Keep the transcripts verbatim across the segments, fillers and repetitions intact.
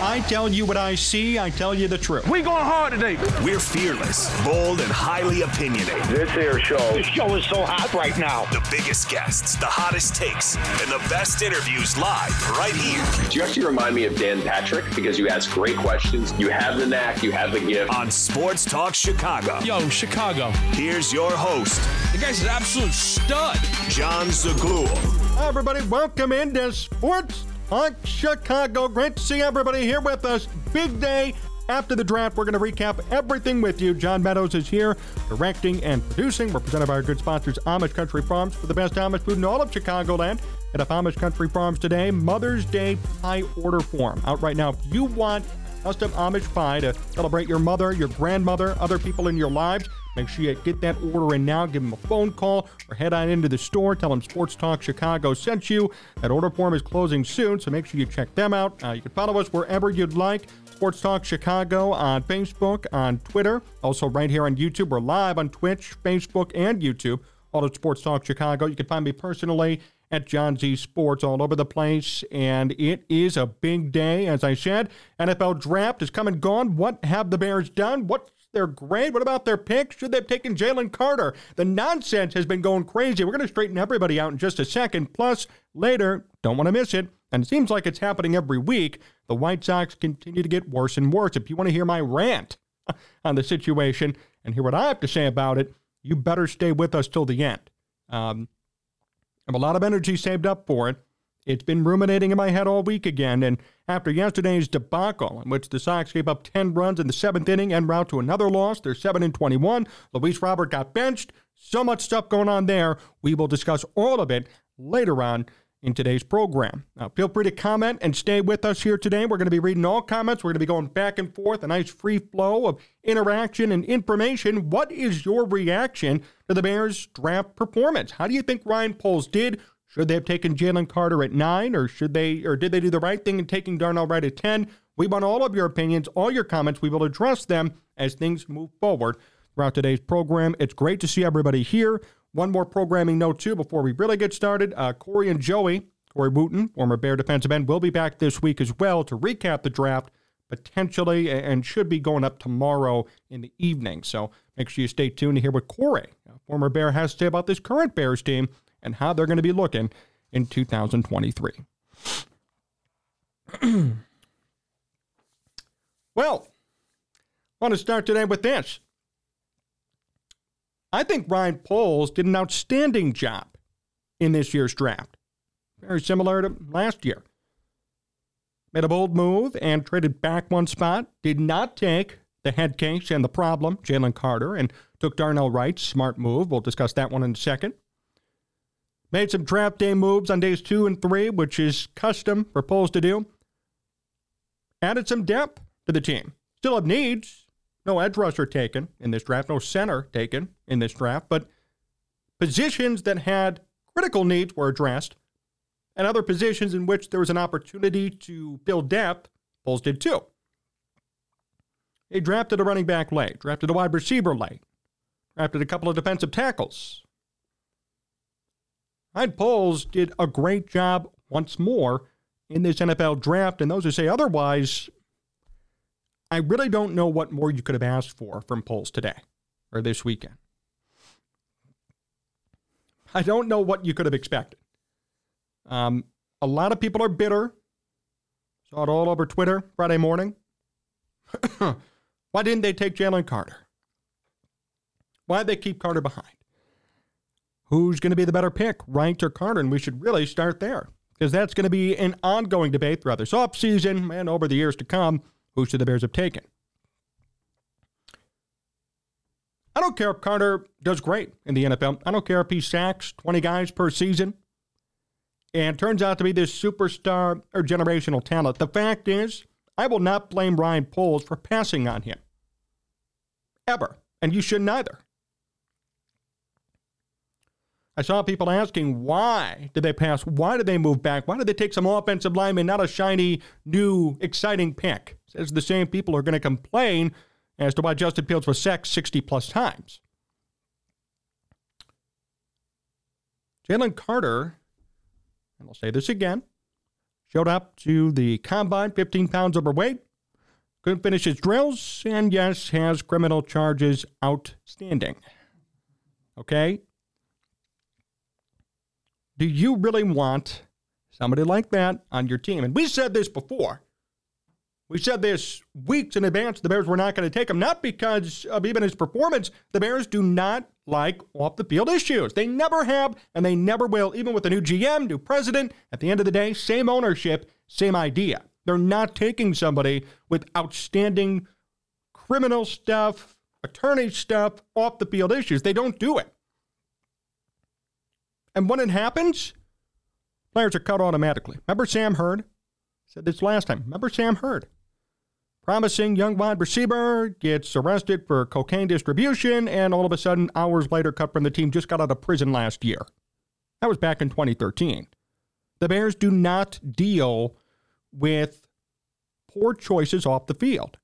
I tell you what I see, I tell you the truth. We going hard today. We're fearless, bold, and highly opinionated. This here show. This show is so hot right now. The biggest guests, the hottest takes, and the best interviews live right here. Do you actually remind me of Dan Patrick? Because you ask great questions, you have the knack, you have the gift. On Sports Talk Chicago. Yo, Chicago. Here's your host. The guy's an absolute stud. John Zaghloul. Hi, everybody. Welcome into Sports on Chicago. Great to see everybody here with us. Big day after the draft. We're going to recap everything with you. John Meadows is here, directing and producing. We're presented by our good sponsors, Amish Country Farms, for the best Amish food in all of Chicagoland. And at Amish Country Farms today, Mother's Day pie order form out right now. If you want custom Amish pie to celebrate your mother, your grandmother, other people in your lives, make sure you get that order in now. Give them a phone call or head on into the store. Tell them Sports Talk Chicago sent you. That order form is closing soon, so make sure you check them out. Uh, you can follow us wherever you'd like. Sports Talk Chicago on Facebook, on Twitter. Also right here on YouTube. We're live on Twitch, Facebook, and YouTube. All at Sports Talk Chicago. You can find me personally at John Z Sports all over the place. And it is a big day, as I said. N F L draft is come and gone. What have the Bears done? What? Their grade? What about their pick? Should they have taken Jalen Carter? The nonsense has been going crazy. We're going to straighten everybody out in just a second. Plus, later, don't want to miss it, and it seems like it's happening every week, the White Sox continue to get worse and worse. If you want to hear my rant on the situation and hear what I have to say about it, you better stay with us till the end. Um, I have a lot of energy saved up for it. It's been ruminating in my head all week again, and after yesterday's debacle in which the Sox gave up ten runs in the seventh inning en route to another loss, they're seven and twenty-one, Luis Robert got benched, so much stuff going on there. We will discuss all of it later on in today's program. Now, feel free to comment and stay with us here today. We're going to be reading all comments. We're going to be going back and forth, a nice free flow of interaction and information. What is your reaction to the Bears' draft performance? How do you think Ryan Poles did? Should they have taken Jalen Carter at nine, or should they, or did they do the right thing in taking Darnell Wright at ten? We want all of your opinions, all your comments. We will address them as things move forward throughout today's program. It's great to see everybody here. One more programming note, too, before we really get started. Uh, Corey and Joey, Corey Wooten, former Bear defensive end, will be back this week as well to recap the draft, potentially, and should be going up tomorrow in the evening. So make sure you stay tuned to hear what Corey, former Bear, has to say about this current Bears team and how they're going to be looking in two thousand twenty-three. Well, I want to start today with this. I think Ryan Poles did an outstanding job in this year's draft. Very similar to last year. Made a bold move and traded back one spot. Did not take the head case and the problem, Jalen Carter, and took Darnell Wright's smart move. We'll discuss that one in a second. Made some draft day moves on days two and three, which is custom for Poles to do. Added some depth to the team. Still have needs. No edge rusher taken in this draft. No center taken in this draft. But positions that had critical needs were addressed. And other positions in which there was an opportunity to build depth, Poles did too. They drafted a running back late. Drafted a wide receiver late. Drafted a couple of defensive tackles. Ryan Poles did a great job once more in this N F L draft, and those who say otherwise, I really don't know what more you could have asked for from Poles today or this weekend. I don't know what you could have expected. Um, a lot of people are bitter. Saw it all over Twitter Friday morning. Why didn't they take Jalen Carter? Why did they keep Carter behind? Who's going to be the better pick, Wright or Carter? And we should really start there because that's going to be an ongoing debate throughout this offseason and over the years to come. Who should the Bears have taken? I don't care if Carter does great in the N F L. I don't care if he sacks twenty guys per season and turns out to be this superstar or generational talent. The fact is, I will not blame Ryan Poles for passing on him. Ever. And you shouldn't either. I saw people asking, why did they pass? Why did they move back? Why did they take some offensive lineman, not a shiny, new, exciting pick? It's the same people who are going to complain as to why Justin Fields was sacked sixty-plus times. Jalen Carter, and I'll say this again, showed up to the combine, fifteen pounds overweight, couldn't finish his drills, and yes, has criminal charges outstanding. Okay? Do you really want somebody like that on your team? And we said this before. We said this weeks in advance. The Bears were not going to take him, not because of even his performance. The Bears do not like off-the-field issues. They never have, and they never will, even with a new G M, new president. At the end of the day, same ownership, same idea. They're not taking somebody with outstanding criminal stuff, attorney stuff, off-the-field issues. They don't do it. And when it happens, players are cut automatically. Remember Sam Hurd? I said this last time. Remember Sam Hurd? Promising young wide receiver gets arrested for cocaine distribution and all of a sudden, hours later, cut from the team, just got out of prison last year. That was back in twenty thirteen. The Bears do not deal with poor choices off the field.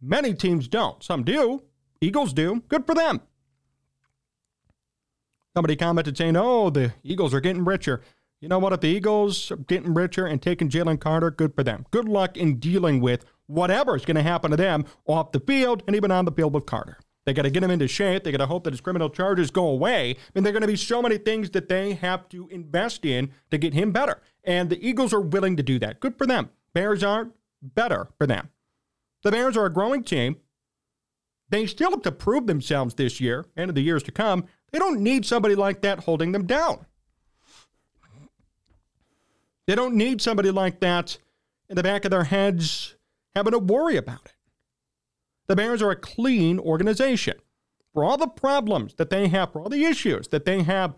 Many teams don't. Some do. Eagles do. Good for them. Somebody commented saying, oh, the Eagles are getting richer. You know what? If the Eagles are getting richer and taking Jalen Carter, good for them. Good luck in dealing with whatever is going to happen to them off the field and even on the field with Carter. They got to get him into shape. They got to hope that his criminal charges go away. I mean, there are going to be so many things that they have to invest in to get him better. And the Eagles are willing to do that. Good for them. Bears aren't, better for them. The Bears are a growing team. They still have to prove themselves this year and in the years to come. They don't need somebody like that holding them down. They don't need somebody like that in the back of their heads having to worry about it. The Bears are a clean organization. For all the problems that they have, for all the issues that they have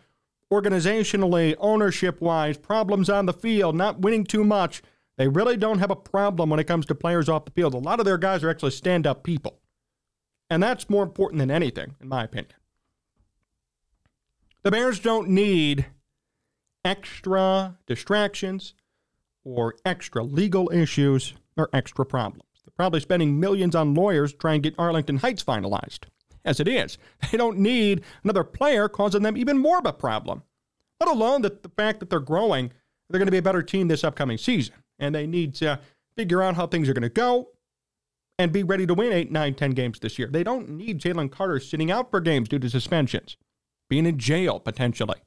organizationally, ownership-wise, problems on the field, not winning too much, they really don't have a problem when it comes to players off the field. A lot of their guys are actually stand-up people. And that's more important than anything, in my opinion. The Bears don't need extra distractions or extra legal issues or extra problems. They're probably spending millions on lawyers to try and get Arlington Heights finalized. As it is, they don't need another player causing them even more of a problem, let alone that the fact that they're growing, they're going to be a better team this upcoming season, and they need to figure out how things are going to go and be ready to win eight, nine, ten games this year. They don't need Jalen Carter sitting out for games due to suspensions, being in jail potentially,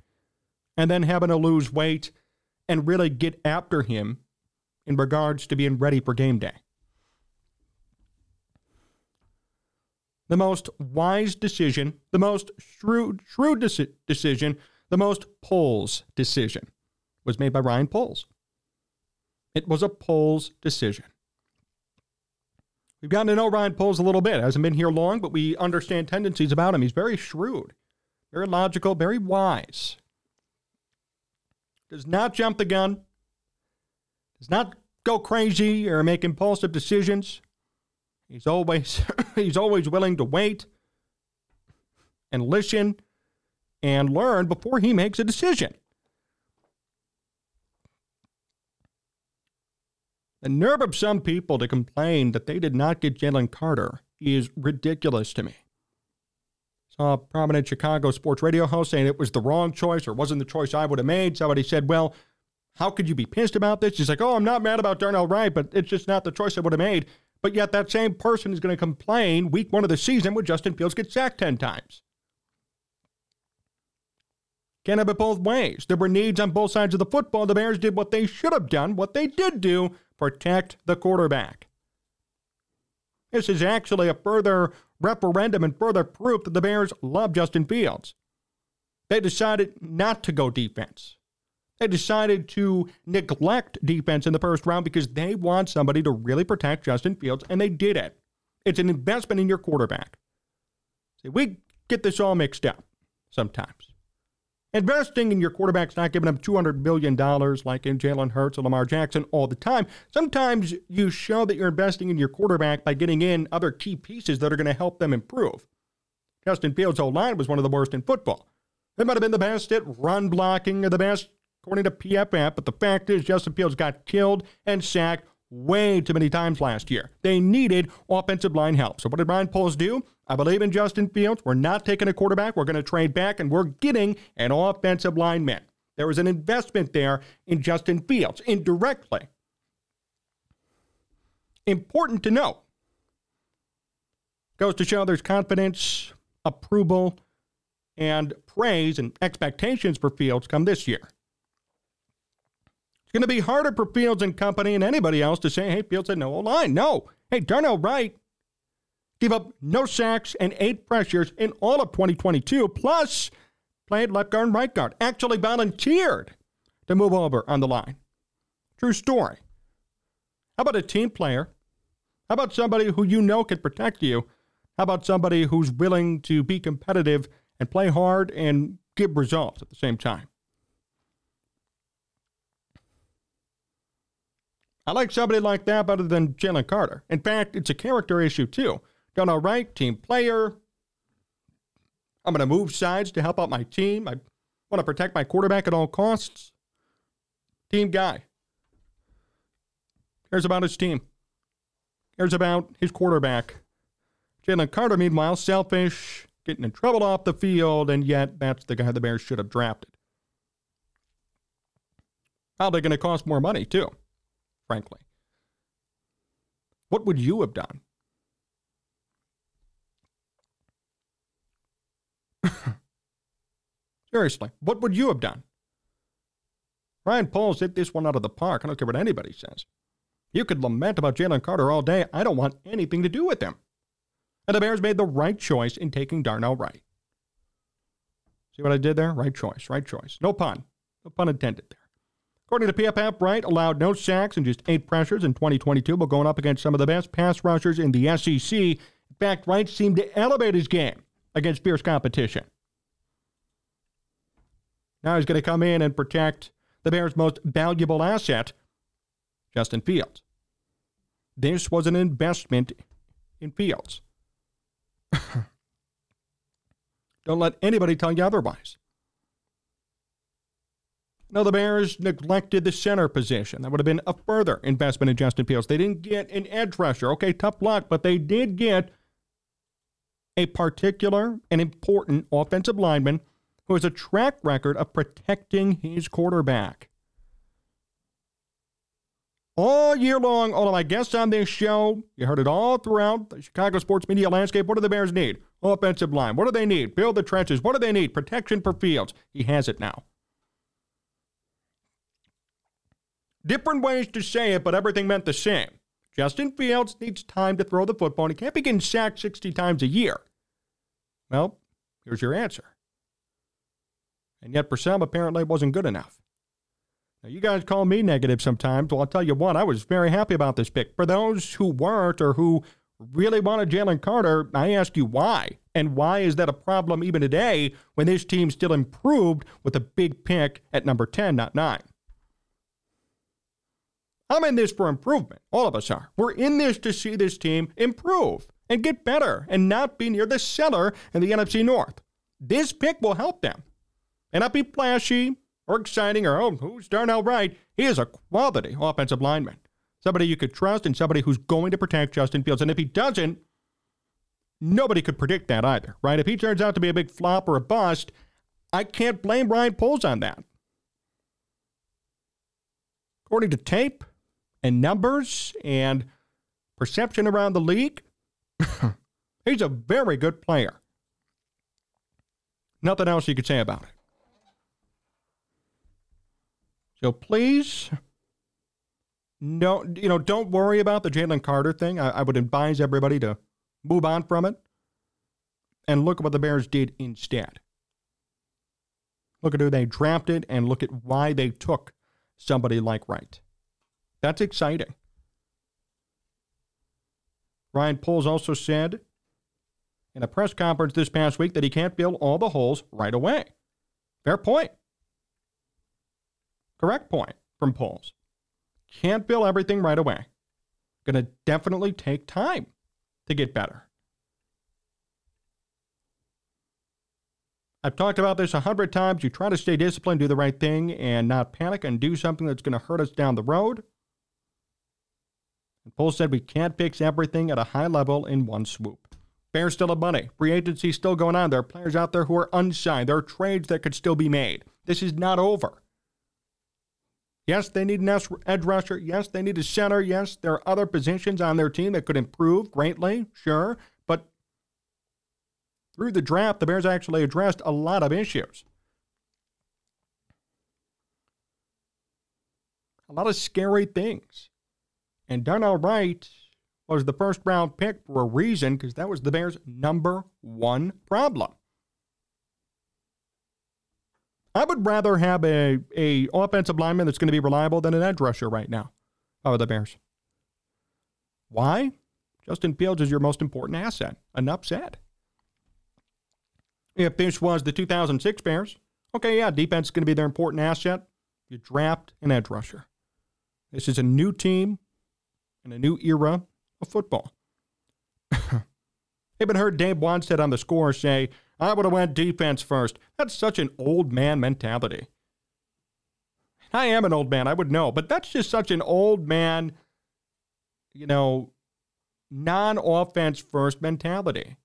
and then having to lose weight and really get after him in regards to being ready for game day. The most wise decision, the most shrewd, shrewd deci- decision, the most Poles decision was made by Ryan Poles. It was a Poles decision. We've gotten to know Ryan Poles a little bit. Hasn't been here long, but we understand tendencies about him. He's very shrewd. Very logical, very wise. Does not jump the gun. Does not go crazy or make impulsive decisions. He's always he's always willing to wait and listen and learn before he makes a decision. The nerve of some people to complain that they did not get Jalen Carter is ridiculous to me. Uh, prominent Chicago sports radio host saying it was the wrong choice or wasn't the choice I would have made. Somebody said, well, how could you be pissed about this? He's like, oh, I'm not mad about Darnell Wright, but it's just not the choice I would have made. But yet that same person is going to complain week one of the season when Justin Fields gets sacked ten times. Can't have it both ways. There were needs on both sides of the football. The Bears did what they should have done, what they did do, protect the quarterback. This is actually a further referendum and further proof that the Bears love Justin Fields. They decided not to go defense. They decided to neglect defense in the first round because they want somebody to really protect Justin Fields, and they did it. It's an investment in your quarterback. See, we get this all mixed up sometimes. Investing in your quarterback's not giving them two hundred million dollars like in Jalen Hurts and Lamar Jackson all the time. Sometimes you show that you're investing in your quarterback by getting in other key pieces that are going to help them improve. Justin Fields' O-line was one of the worst in football. It might have been the best at run blocking or the best, according to P F F, but the fact is Justin Fields got killed and sacked way too many times last year. They needed offensive line help. So what did Ryan Poles do? I believe in Justin Fields. We're not taking a quarterback. We're going to trade back, and we're getting an offensive lineman. There was an investment there in Justin Fields indirectly. Important to know. Goes to show there's confidence, approval, and praise and expectations for Fields come this year. It's going to be harder for Fields and company and anybody else to say, hey, Fields had no O-line. No. Hey, Darnell Wright gave up no sacks and eight pressures in all of twenty twenty-two, plus played left guard and right guard, actually volunteered to move over on the line. True story. How about a team player? How about somebody who you know can protect you? How about somebody who's willing to be competitive and play hard and give results at the same time? I like somebody like that better than Jalen Carter. In fact, it's a character issue, too. Done all right, team player. I'm going to move sides to help out my team. I want to protect my quarterback at all costs. Team guy. Cares about his team. Cares about his quarterback. Jalen Carter, meanwhile, selfish, getting in trouble off the field, and yet that's the guy the Bears should have drafted. Probably going to cost more money, too. Frankly, what would you have done? Seriously, what would you have done? Ryan Poles hit this one out of the park. I don't care what anybody says. You could lament about Jalen Carter all day. I don't want anything to do with him. And the Bears made the right choice in taking Darnell Wright. See what I did there? Right choice, right choice. No pun. No pun intended there. According to P F F, Wright allowed no sacks and just eight pressures in twenty twenty-two, but going up against some of the best pass rushers in the S E C. In fact, Wright seemed to elevate his game against fierce competition. Now he's going to come in and protect the Bears' most valuable asset, Justin Fields. This was an investment in Fields. Don't let anybody tell you otherwise. No, the Bears neglected the center position. That would have been a further investment in Justin Fields. They didn't get an edge rusher. Okay, tough luck, but they did get a particular and important offensive lineman who has a track record of protecting his quarterback. All year long, all of my guests on this show, you heard it all throughout the Chicago sports media landscape. What do the Bears need? Offensive line. What do they need? Build the trenches. What do they need? Protection for Fields. He has it now. Different ways to say it, but everything meant the same. Justin Fields needs time to throw the football, and he can't be getting sacked sixty times a year. Well, here's your answer. And yet, for some, apparently it wasn't good enough. Now, you guys call me negative sometimes. Well, I'll tell you what, I was very happy about this pick. For those who weren't or who really wanted Jalen Carter, I ask you why. And why is that a problem even today when this team still improved with a big pick at number ten, not nine? I'm in this for improvement. All of us are. We're in this to see this team improve and get better and not be near the cellar in the N F C North. This pick will help them and not be flashy or exciting or, oh, who's Darnell Wright? He is a quality offensive lineman, somebody you could trust and somebody who's going to protect Justin Fields. And if he doesn't, nobody could predict that either, right? If he turns out to be a big flop or a bust, I can't blame Ryan Poles on that. According to tape, and numbers and perception around the league, he's a very good player. Nothing else you could say about it. So please, no, you know, don't worry about the Jalen Carter thing. I, I would advise everybody to move on from it and look at what the Bears did instead. Look at who they drafted and look at why they took somebody like Wright. That's exciting. Ryan Poles also said in a press conference this past week that he can't fill all the holes right away. Fair point. Correct point from Poles. Can't fill everything right away. Going to definitely take time to get better. I've talked about this a hundred times. You try to stay disciplined, do the right thing, and not panic and do something that's going to hurt us down the road. And Poles said we can't fix everything at a high level in one swoop. Bears still have money. Free agency still going on. There are players out there who are unsigned. There are trades that could still be made. This is not over. Yes, they need an edge rusher. Yes, they need a center. Yes, there are other positions on their team that could improve greatly, sure. But through the draft, the Bears actually addressed a lot of issues. A lot of scary things. And Darnell Wright was the first round pick for a reason, because that was the Bears' number one problem. I would rather have a, a offensive lineman that's going to be reliable than an edge rusher right now. Oh, the Bears. Why? Justin Fields is your most important asset. Enough said. If this was the two thousand six Bears, okay, yeah, defense is going to be their important asset. You draft an edge rusher. This is a new team and a new era of football. Even heard Dave Wanstead on The Score say, I would have went defense first. That's such an old man mentality. I am an old man, I would know, but that's just such an old man, you know, non-offense first mentality.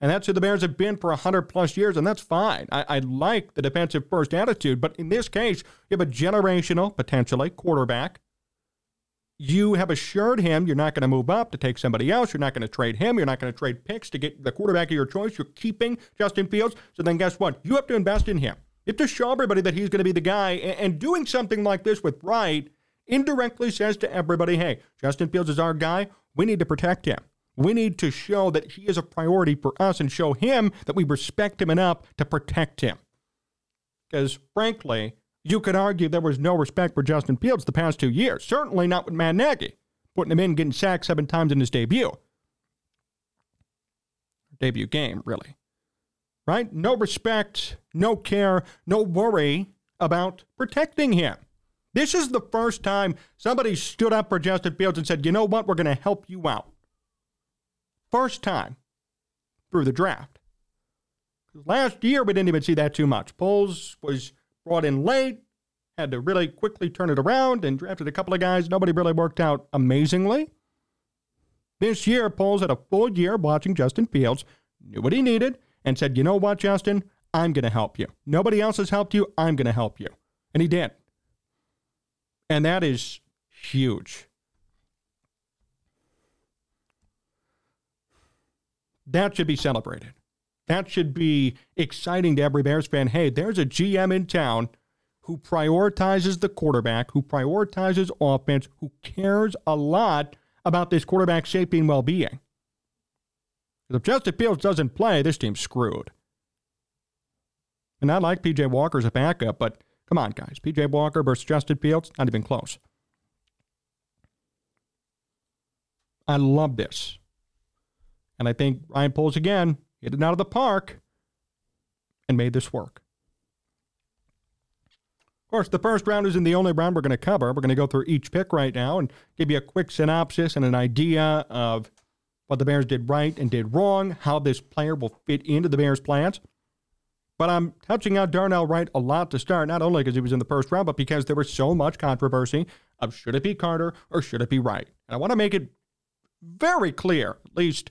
And that's who the Bears have been for one hundred plus years, and that's fine. I, I like the defensive first attitude, but in this case, you have a generational, potentially, quarterback. You have assured him you're not going to move up to take somebody else. You're not going to trade him. You're not going to trade picks to get the quarterback of your choice. You're keeping Justin Fields. So then guess what? You have to invest in him. You have to show everybody that he's going to be the guy. And doing something like this with Wright indirectly says to everybody, hey, Justin Fields is our guy. We need to protect him. We need to show that he is a priority for us and show him that we respect him enough to protect him. Because frankly, you could argue there was no respect for Justin Fields the past two years. Certainly not with Matt Nagy, putting him in, getting sacked seven times in his debut. Debut game, really. Right? No respect, no care, no worry about protecting him. This is the first time somebody stood up for Justin Fields and said, you know what, we're going to help you out. First time through the draft. Last year, we didn't even see that too much. Poles was brought in late, had to really quickly turn it around and drafted a couple of guys. Nobody really worked out amazingly. This year, Poles had a full year watching Justin Fields, knew what he needed, and said, you know what, Justin? I'm going to help you. Nobody else has helped you. I'm going to help you. And he did. And that is huge. That should be celebrated. That should be exciting to every Bears fan. Hey, there's a G M in town who prioritizes the quarterback, who prioritizes offense, who cares a lot about this quarterback's safety and well-being. If Justin Fields doesn't play, this team's screwed. And I like P J. Walker as a backup, but come on, guys. P J. Walker versus Justin Fields, not even close. I love this. And I think Ryan Poles, again, hit it out of the park and made this work. Of course, the first round isn't the only round we're going to cover. We're going to go through each pick right now and give you a quick synopsis and an idea of what the Bears did right and did wrong, how this player will fit into the Bears' plans. But I'm touching out Darnell Wright a lot to start, not only because he was in the first round, but because there was so much controversy of should it be Carter or should it be Wright. And I want to make it very clear, at least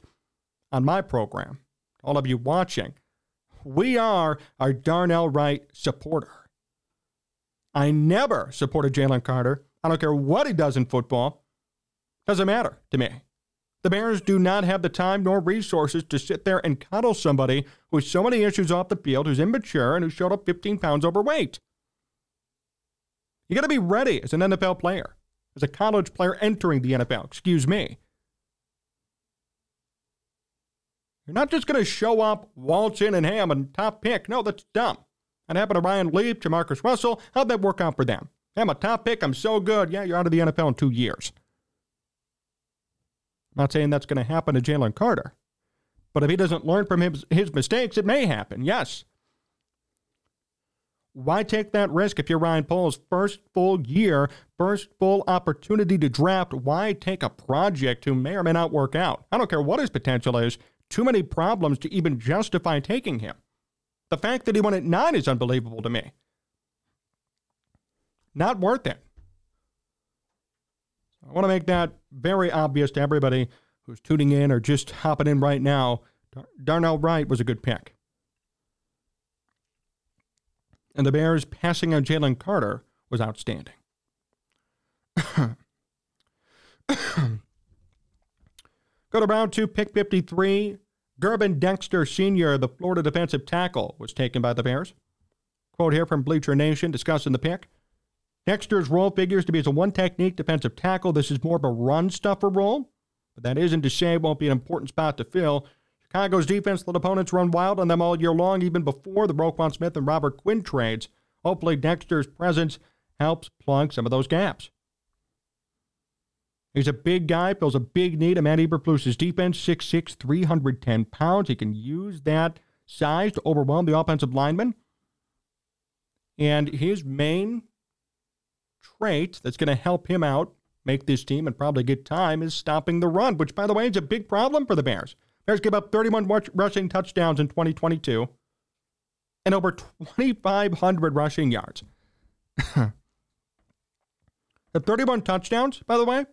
on my program, all of you watching, we are our Darnell Wright supporter. I never supported Jalen Carter. I don't care what he does in football. Doesn't matter to me. The Bears do not have the time nor resources to sit there and coddle somebody who has so many issues off the field, who's immature, and who showed up fifteen pounds overweight. You got to be ready as an N F L player, as a college player entering the N F L, excuse me. You're not just going to show up, waltz in, and hey, I'm a top pick. No, that's dumb. That happened to Ryan Leaf, to Jamarcus Russell. How'd that work out for them? Hey, I'm a top pick. I'm so good. Yeah, you're out of the N F L in two years. I'm not saying that's going to happen to Jalen Carter. But if he doesn't learn from his, his mistakes, it may happen. Yes. Why take that risk if you're Ryan Poles? First full year, first full opportunity to draft. Why take a project who may or may not work out? I don't care what his potential is. Too many problems to even justify taking him. The fact that he went at nine is unbelievable to me. Not worth it. I want to make that very obvious to everybody who's tuning in or just hopping in right now. Dar- Darnell Wright was a good pick. And the Bears passing on Jalen Carter was outstanding. Go to round two, pick fifty-three. Gervon Dexter Senior, the Florida defensive tackle, was taken by the Bears. Quote here from Bleacher Nation discussing the pick. Dexter's role figures to be as a one-technique defensive tackle. This is more of a run-stuffer role, but that isn't to say it won't be an important spot to fill. Chicago's defense let opponents run wild on them all year long, even before the Roquan Smith and Robert Quinn trades. Hopefully, Dexter's presence helps plug some of those gaps. He's a big guy, fills a big need of Matt Eberflus's defense, six six, three hundred ten pounds. He can use that size to overwhelm the offensive lineman. And his main trait that's going to help him out, make this team, and probably get time is stopping the run, which, by the way, is a big problem for the Bears. Bears give up thirty-one rushing touchdowns in twenty twenty-two and over twenty-five hundred rushing yards. The thirty-one touchdowns, by the way,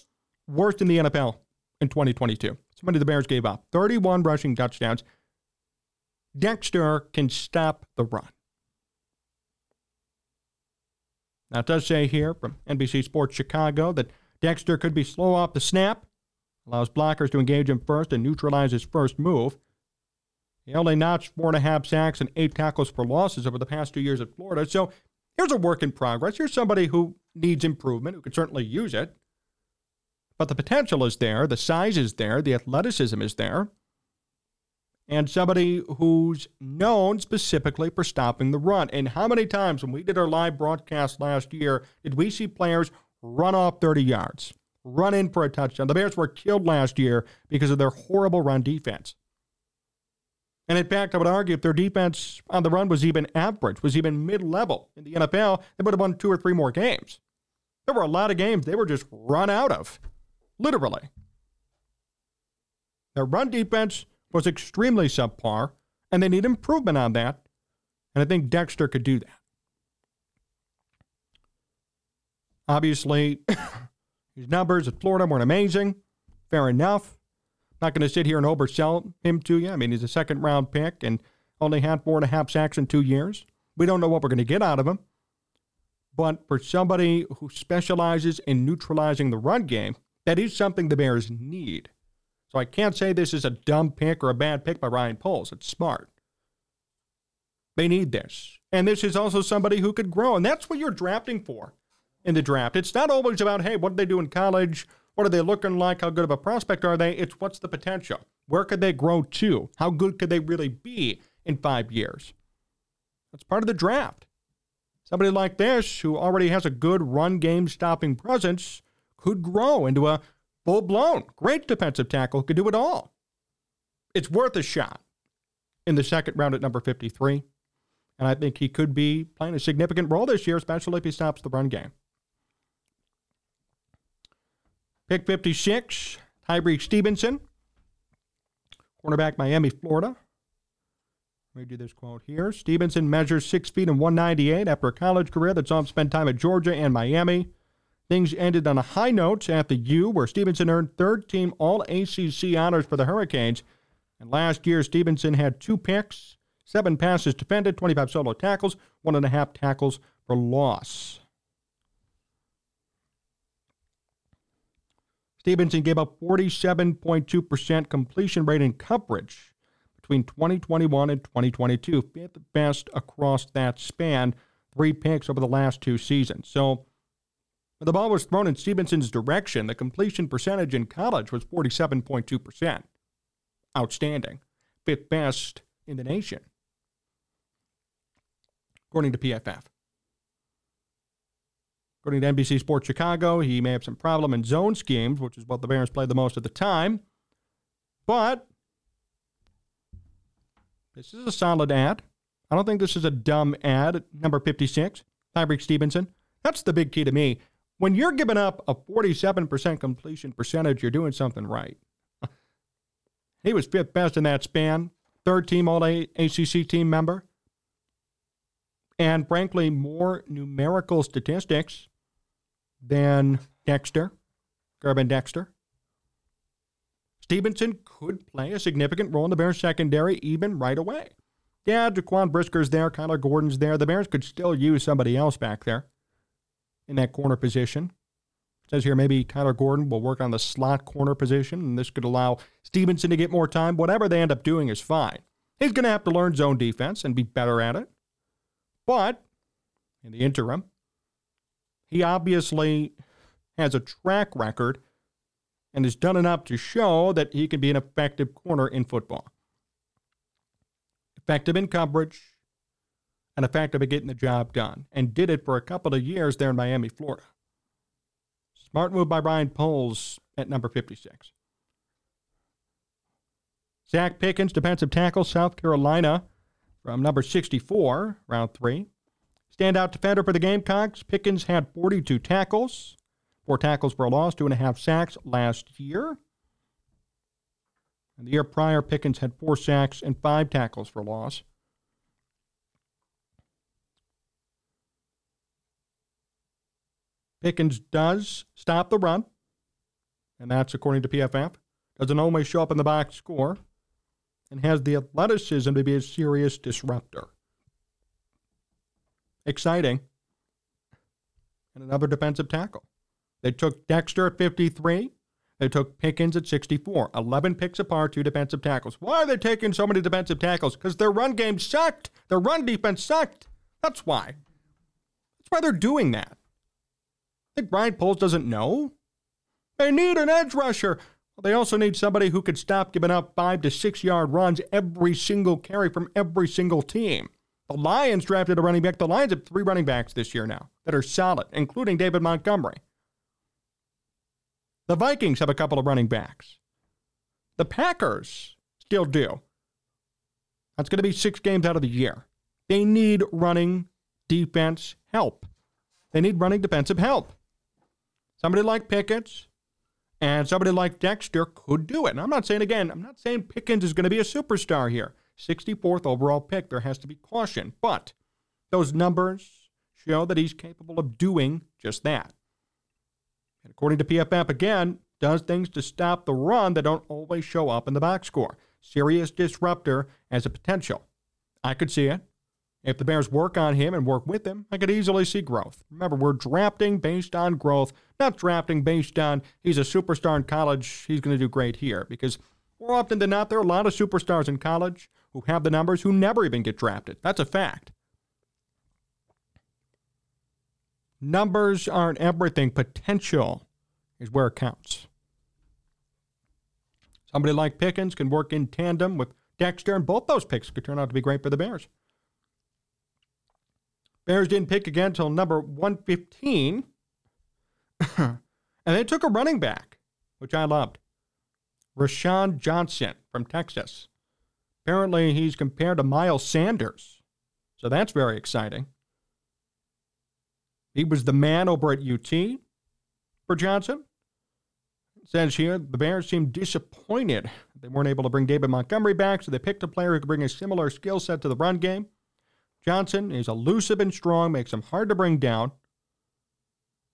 worst in the N F L in twenty twenty-two. So many of the Bears gave up. thirty-one rushing touchdowns. Dexter can stop the run. Now, it does say here from N B C Sports Chicago that Dexter could be slow off the snap, allows blockers to engage him first and neutralize his first move. He only notched four and a half sacks and eight tackles for losses over the past two years at Florida. So here's a work in progress. Here's somebody who needs improvement, who can certainly use it. But the potential is there, the size is there, the athleticism is there, and somebody who's known specifically for stopping the run. And how many times when we did our live broadcast last year did we see players run off thirty yards, run in for a touchdown? The Bears were killed last year because of their horrible run defense. And in fact, I would argue if their defense on the run was even average, was even mid-level in the N F L, they would have won two or three more games. There were a lot of games they were just run out of, literally. Their run defense was extremely subpar, and they need improvement on that, and I think Dexter could do that. Obviously, his numbers at Florida weren't amazing. Fair enough. Not going to sit here and oversell him to you. I mean, he's a second-round pick and only had four and a half sacks in two years. We don't know what we're going to get out of him. But for somebody who specializes in neutralizing the run game, that is something the Bears need. So I can't say this is a dumb pick or a bad pick by Ryan Poles. It's smart. They need this. And this is also somebody who could grow. And that's what you're drafting for in the draft. It's not always about, hey, what did they do in college? What are they looking like? How good of a prospect are they? It's what's the potential? Where could they grow to? How good could they really be in five years? That's part of the draft. Somebody like this, who already has a good run game stopping presence, could grow into a full-blown, great defensive tackle who could do it all. It's worth a shot in the second round at number fifty-three, and I think he could be playing a significant role this year, especially if he stops the run game. Pick fifty-six, Tyrique Stevenson, cornerback, Miami, Florida. Let me do this quote here. Stevenson measures six feet and one ninety-eight after a college career that saw him spend time at Georgia and Miami. Things ended on a high note at the U, where Stevenson earned third-team All-A C C honors for the Hurricanes. And last year, Stevenson had two picks, seven passes defended, twenty-five solo tackles, one and a half tackles for loss. Stevenson gave up forty-seven point two percent completion rate in coverage between twenty twenty-one and twenty twenty-two, fifth best across that span, three picks over the last two seasons. So when the ball was thrown in Stevenson's direction, the completion percentage in college was forty-seven point two percent. Outstanding. Fifth best in the nation, according to P F F. According to N B C Sports Chicago, he may have some problem in zone schemes, which is what the Bears played the most of the time. But this is a solid ad. I don't think this is a dumb ad at number fifty-six, Tyrique Stevenson. That's the big key to me. When you're giving up a forty-seven percent completion percentage, you're doing something right. He was fifth best in that span, third team All-A C C team member, and frankly more numerical statistics than Dexter, Gervon Dexter. Stevenson could play a significant role in the Bears' secondary even right away. Yeah, Jaquan Brisker's there, Kyler Gordon's there. The Bears could still use somebody else back there in that corner position. It says here maybe Kyler Gordon will work on the slot corner position, and this could allow Stevenson to get more time. Whatever they end up doing is fine. He's going to have to learn zone defense and be better at it. But in the interim, he obviously has a track record and has done enough to show that he can be an effective corner in football. Effective in coverage, and effective at getting the job done, and did it for a couple of years there in Miami, Florida. Smart move by Ryan Poles at number fifty-six. Zach Pickens, defensive tackle, South Carolina, from number sixty-four, round three. Standout defender for the Gamecocks, Pickens had forty-two tackles, four tackles for a loss, two and a half sacks last year. And the year prior, Pickens had four sacks and five tackles for loss. Pickens does stop the run, and that's according to P F F. Doesn't always show up in the box score, and has the athleticism to be a serious disruptor. Exciting. And another defensive tackle. They took Dexter at fifty-three. They took Pickens at sixty-four. eleven picks apart, two defensive tackles. Why are they taking so many defensive tackles? Because their run game sucked. Their run defense sucked. That's why. That's why they're doing that. I think Ryan Poles doesn't know. They need an edge rusher. Well, they also need somebody who could stop giving up five to six-yard runs every single carry from every single team. The Lions drafted a running back. The Lions have three running backs this year now that are solid, including David Montgomery. The Vikings have a couple of running backs. The Packers still do. That's going to be six games out of the year. They need running defense help. They need running defensive help. Somebody like Pickens and somebody like Dexter could do it. And I'm not saying, again, I'm not saying Pickens is going to be a superstar here. sixty-fourth overall pick. There has to be caution. But those numbers show that he's capable of doing just that. And according to P F F, again, does things to stop the run that don't always show up in the box score. Serious disruptor as a potential. I could see it. If the Bears work on him and work with him, I could easily see growth. Remember, we're drafting based on growth, not drafting based on he's a superstar in college, he's going to do great here. Because more often than not, there are a lot of superstars in college who have the numbers who never even get drafted. That's a fact. Numbers aren't everything. Potential is where it counts. Somebody like Pickens can work in tandem with Dexter, and both those picks could turn out to be great for the Bears. Bears didn't pick again until number one fifteen, and they took a running back, which I loved. Roschon Johnson from Texas. Apparently, he's compared to Miles Sanders, so that's very exciting. He was the man over at U T for Johnson. It says here, the Bears seem disappointed. They weren't able to bring David Montgomery back, so they picked a player who could bring a similar skill set to the run game. Johnson is elusive and strong, makes him hard to bring down.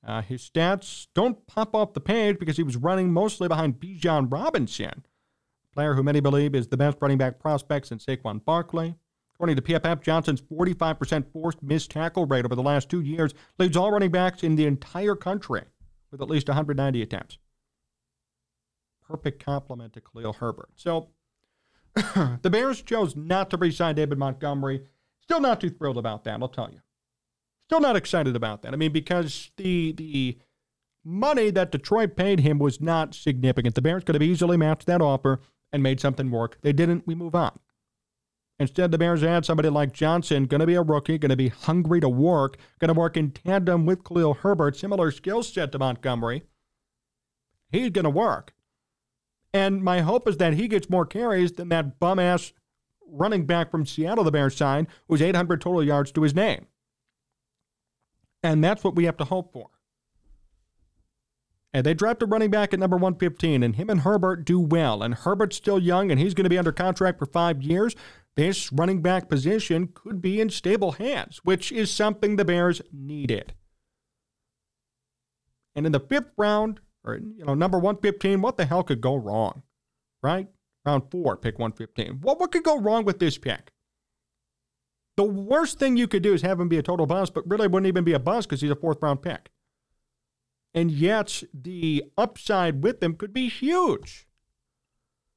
Uh, his stats don't pop off the page because he was running mostly behind Bijan Robinson, a player who many believe is the best running back prospect since Saquon Barkley. According to P F F, Johnson's forty-five percent forced missed tackle rate over the last two years leads all running backs in the entire country with at least one hundred ninety attempts. Perfect complement to Khalil Herbert. So the Bears chose not to re-sign David Montgomery. Still not too thrilled about that, I'll tell you. Still not excited about that. I mean, because the, the money that Detroit paid him was not significant. The Bears could have easily matched that offer and made something work. They didn't. We move on. Instead, the Bears add somebody like Johnson, going to be a rookie, going to be hungry to work, going to work in tandem with Khalil Herbert, similar skill set to Montgomery. He's going to work. And my hope is that he gets more carries than that bum-ass running back from Seattle the Bears signed, who's eight hundred total yards to his name. And that's what we have to hope for. And they dropped a running back at number one fifteen, and him and Herbert do well. And Herbert's still young, and he's going to be under contract for five years. this running back position could be in stable hands, which is something the Bears needed. And in the fifth round, or, you know, number one fifteen, what the hell could go wrong, right? Round four, pick one fifteen. What, what could go wrong with this pick? The worst thing you could do is have him be a total bust, but really wouldn't even be a bust because he's a fourth-round pick. And yet, the upside with them could be huge.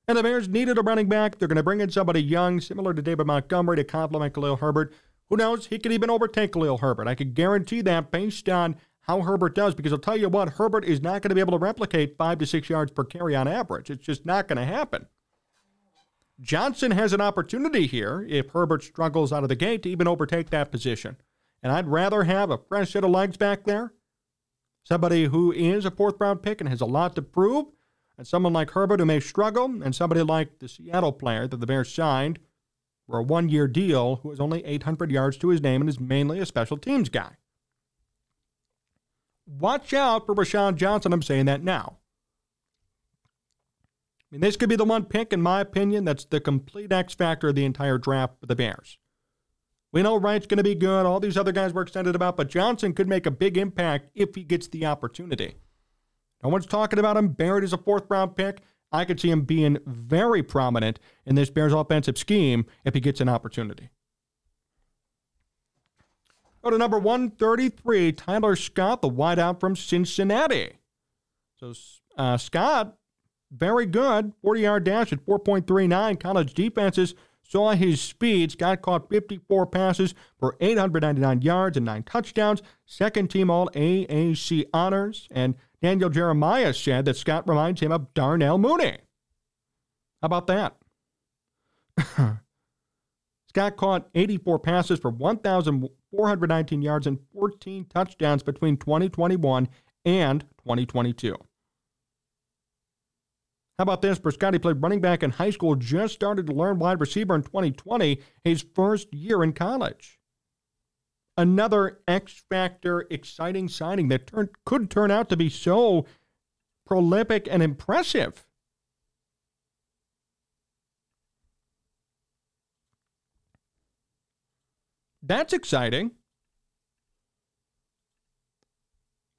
And the Bears needed a running back. They're going to bring in somebody young, similar to David Montgomery, to complement Khalil Herbert. Who knows? He could even overtake Khalil Herbert. I could guarantee that based on how Herbert does, because I'll tell you what, Herbert is not going to be able to replicate five to six yards per carry on average. It's just not going to happen. Johnson has an opportunity here, if Herbert struggles out of the gate, to even overtake that position. And I'd rather have a fresh set of legs back there, somebody who is a fourth-round pick and has a lot to prove, and someone like Herbert who may struggle, and somebody like the Seattle player that the Bears signed for a one-year deal who has only eight hundred yards to his name and is mainly a special teams guy. Watch out for Roschon Johnson. I'm saying that now. I mean, this could be the one pick, in my opinion, that's the complete X factor of the entire draft for the Bears. We know Wright's going to be good. All these other guys we're excited about, but Johnson could make a big impact if he gets the opportunity. No one's talking about him. Barrett is a fourth-round pick. I could see him being very prominent in this Bears offensive scheme if he gets an opportunity. Go to number one thirty-three, Tyler Scott, the wideout from Cincinnati. So uh, Scott, very good, forty-yard dash at four point three nine. College defenses saw his speed. Scott caught fifty-four passes for eight hundred ninety-nine yards and nine touchdowns. Second team all A A C honors. And Daniel Jeremiah said that Scott reminds him of Darnell Mooney. How about that? Scott caught eighty-four passes for one thousand four hundred nineteen yards and fourteen touchdowns between twenty twenty-one and twenty twenty-two. How about this? For Scott, he played running back in high school, just started to learn wide receiver in twenty twenty, his first year in college. Another X-factor exciting signing that turn, could turn out to be so prolific and impressive. That's exciting.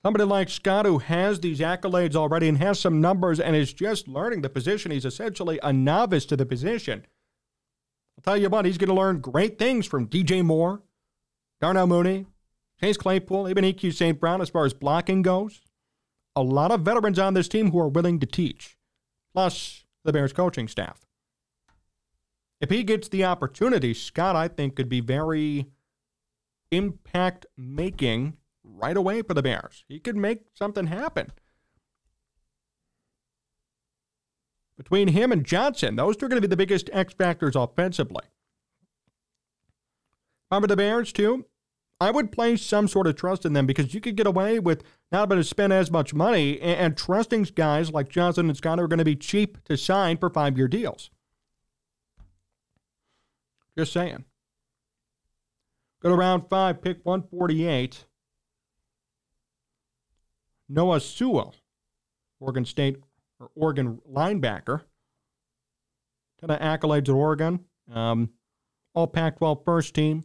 Somebody like Scott who has these accolades already and has some numbers and is just learning the position. He's essentially a novice to the position. I'll tell you what, he's going to learn great things from D J Moore, Darnell Mooney, Chase Claypool, even E Q Saint Brown as far as blocking goes. A lot of veterans on this team who are willing to teach, plus the Bears coaching staff. If he gets the opportunity, Scott, I think, could be very impact-making right away for the Bears. He could make something happen. Between him and Johnson, those two are going to be the biggest X factors offensively. Remember the Bears, too? I would place some sort of trust in them because you could get away with not having to spend as much money, and, and trusting guys like Johnson and Scott are going to be cheap to sign for five-year deals. Just saying. Go to round five, pick one forty-eight. Noah Sewell, Oregon State or Oregon linebacker. Ton of accolades at Oregon. Um, all Pac twelve first team.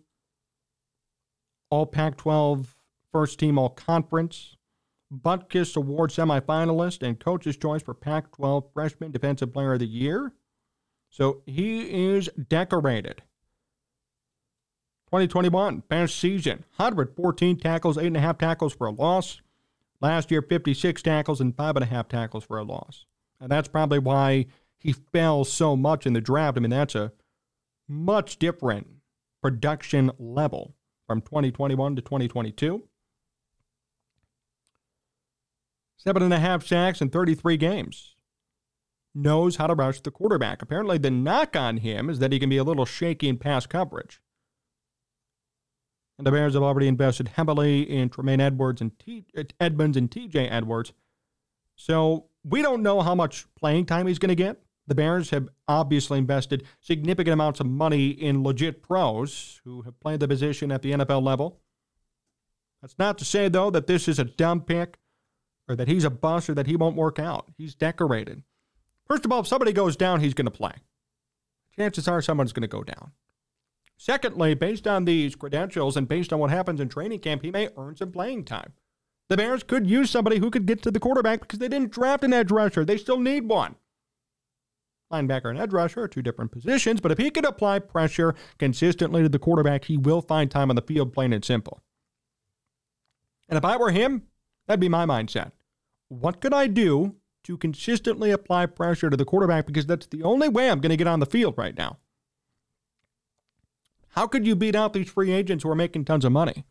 All Pac twelve first team, all conference. Butkus Award semifinalist and coach's choice for Pac twelve freshman defensive player of the year. So he is decorated. twenty twenty-one, past season, one hundred fourteen tackles, eight point five tackles for a loss. Last year, fifty-six tackles and five point five tackles for a loss. And that's probably why he fell so much in the draft. I mean, that's a much different production level from twenty twenty-one to twenty twenty-two. seven point five sacks in thirty-three games. Knows how to rush the quarterback. Apparently, the knock on him is that he can be a little shaky in pass coverage. And the Bears have already invested heavily in Tremaine Edwards and T- Edmonds and T J Edwards. So we don't know how much playing time he's going to get. The Bears have obviously invested significant amounts of money in legit pros who have played the position at the N F L level. That's not to say, though, that this is a dumb pick or that he's a bust or that he won't work out. He's decorated. First of all, if somebody goes down, he's going to play. chances are someone's going to go down. Secondly, based on these credentials and based on what happens in training camp, he may earn some playing time. The Bears could use somebody who could get to the quarterback because they didn't draft an edge rusher. They still need one. Linebacker and edge rusher are two different positions, but if he can apply pressure consistently to the quarterback, he will find time on the field, plain and simple. And if I were him, that'd be my mindset. What could I do to consistently apply pressure to the quarterback? Because that's the only way I'm going to get on the field right now. How could you beat out these free agents who are making tons of money?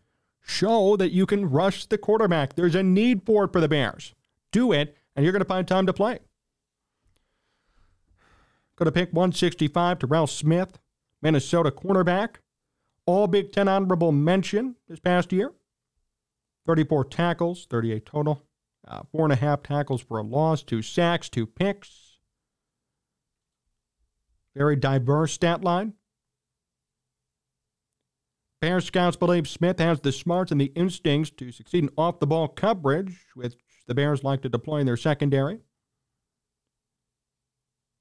Show that you can rush the quarterback. There's a need for it for the Bears. Do it, and you're going to find time to play. Go to pick one sixty-five to Ralph Smith, Minnesota cornerback. All Big Ten honorable mention this past year. thirty-four tackles, thirty-eight total. Uh, four and a half tackles for a loss, two sacks, two picks. Very diverse stat line. Bears scouts believe Smith has the smarts and the instincts to succeed in off-the-ball coverage, which the Bears like to deploy in their secondary.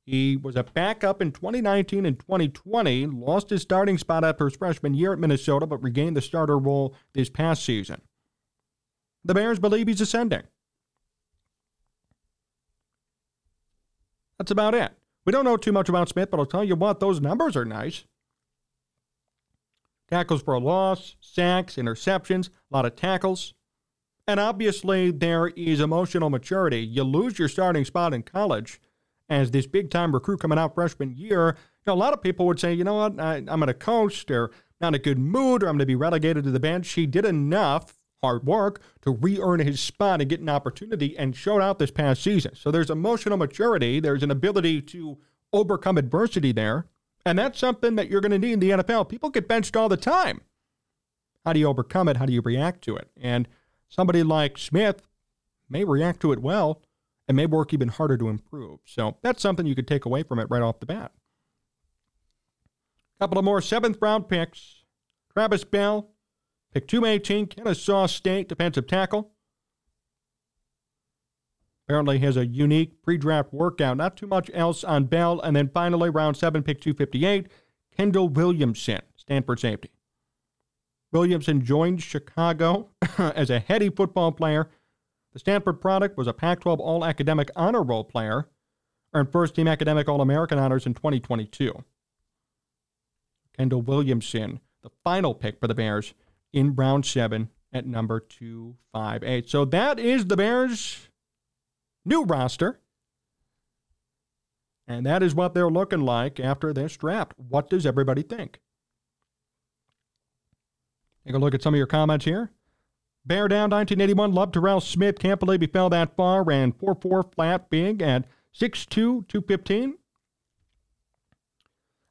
He was a backup in twenty nineteen and twenty twenty, lost his starting spot after his freshman year at Minnesota, but regained the starter role this past season. The Bears believe he's ascending. That's about it. We don't know too much about Smith, but I'll tell you what, those numbers are nice. Tackles for a loss, sacks, interceptions, a lot of tackles. And obviously, there is emotional maturity. You lose your starting spot in college as this big-time recruit coming out freshman year. You know, a lot of people would say, you know what, I, I'm going to coast or not in a good mood or I'm going to be relegated to the bench. He did enough hard work to re-earn his spot and get an opportunity and showed out this past season. So there's emotional maturity. There's an ability to overcome adversity there. And that's something that you're going to need in the N F L. People get benched all the time. How do you overcome it? How do you react to it? And somebody like Smith may react to it well and may work even harder to improve. So that's something you could take away from it right off the bat. A couple of more seventh-round picks. Travis Bell, pick two eighteen, Kennesaw State defensive tackle. Apparently has a unique pre-draft workout. Not too much else on Bell. And then finally, round seven, pick two fifty-eight, Kendall Williamson, Stanford safety. Williamson joined Chicago as a heady football player. The Stanford product was a Pac twelve All-Academic Honor Roll player, earned first-team Academic All-American honors in twenty twenty-two. Kendall Williamson, the final pick for the Bears in round seven at number two fifty-eight. So that is the Bears' new roster. And that is what they're looking like after this draft. What does everybody think? Take a look at some of your comments here. Bear Down nineteen eighty-one, love Terrell Smith. Can't believe he fell that far. Ran four four flat big at six two, two fifteen.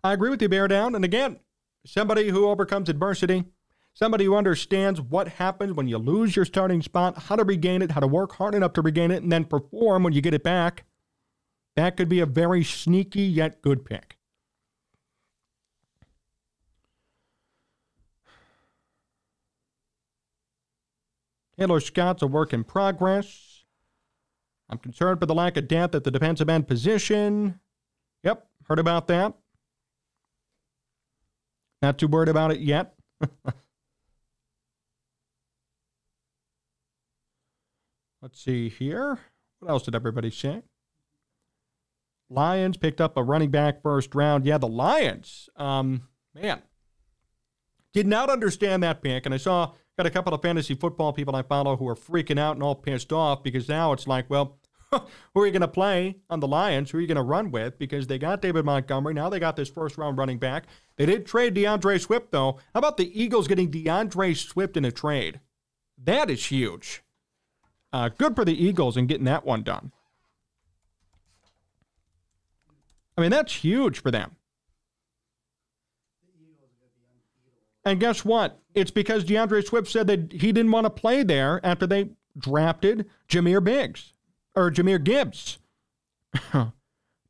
I agree with you, Bear Down. And again, somebody who overcomes adversity, somebody who understands what happens when you lose your starting spot, how to regain it, how to work hard enough to regain it, and then perform when you get it back. That could be a very sneaky yet good pick. Taylor Scott's a work in progress. I'm concerned for the lack of depth at the defensive end position. Yep, heard about that. Not too worried about it yet. Let's see here. What else did everybody say? Lions picked up a running back first round. Yeah, the Lions. Um, man, did not understand that pick. And I saw, got a couple of fantasy football people I follow who are freaking out and all pissed off because now it's like, well, who are you going to play on the Lions? Who are you going to run with? Because they got David Montgomery. Now they got this first-round running back. They did trade DeAndre Swift, though. How about the Eagles getting DeAndre Swift in a trade? That is huge. Uh, good for the Eagles in getting that one done. I mean, that's huge for them. And guess what? It's because DeAndre Swift said that he didn't want to play there after they drafted Jahmyr Biggs. or Jahmyr Gibbs.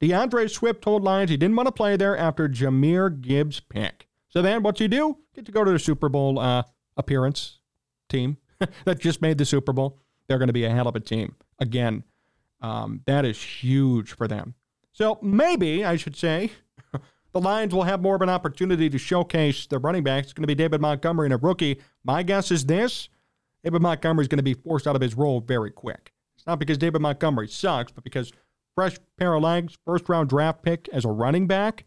DeAndre Swift told Lions he didn't want to play there after Jahmyr Gibbs' pick. So then what's he do? Get to go to the Super Bowl uh, appearance team that just made the Super Bowl. They're going to be a hell of a team. Again, um, that is huge for them. So maybe, I should say, the Lions will have more of an opportunity to showcase their running backs. It's going to be David Montgomery and a rookie. My guess is this: David Montgomery is going to be forced out of his role very quick. It's not because David Montgomery sucks, but because fresh pair of legs, first-round draft pick as a running back,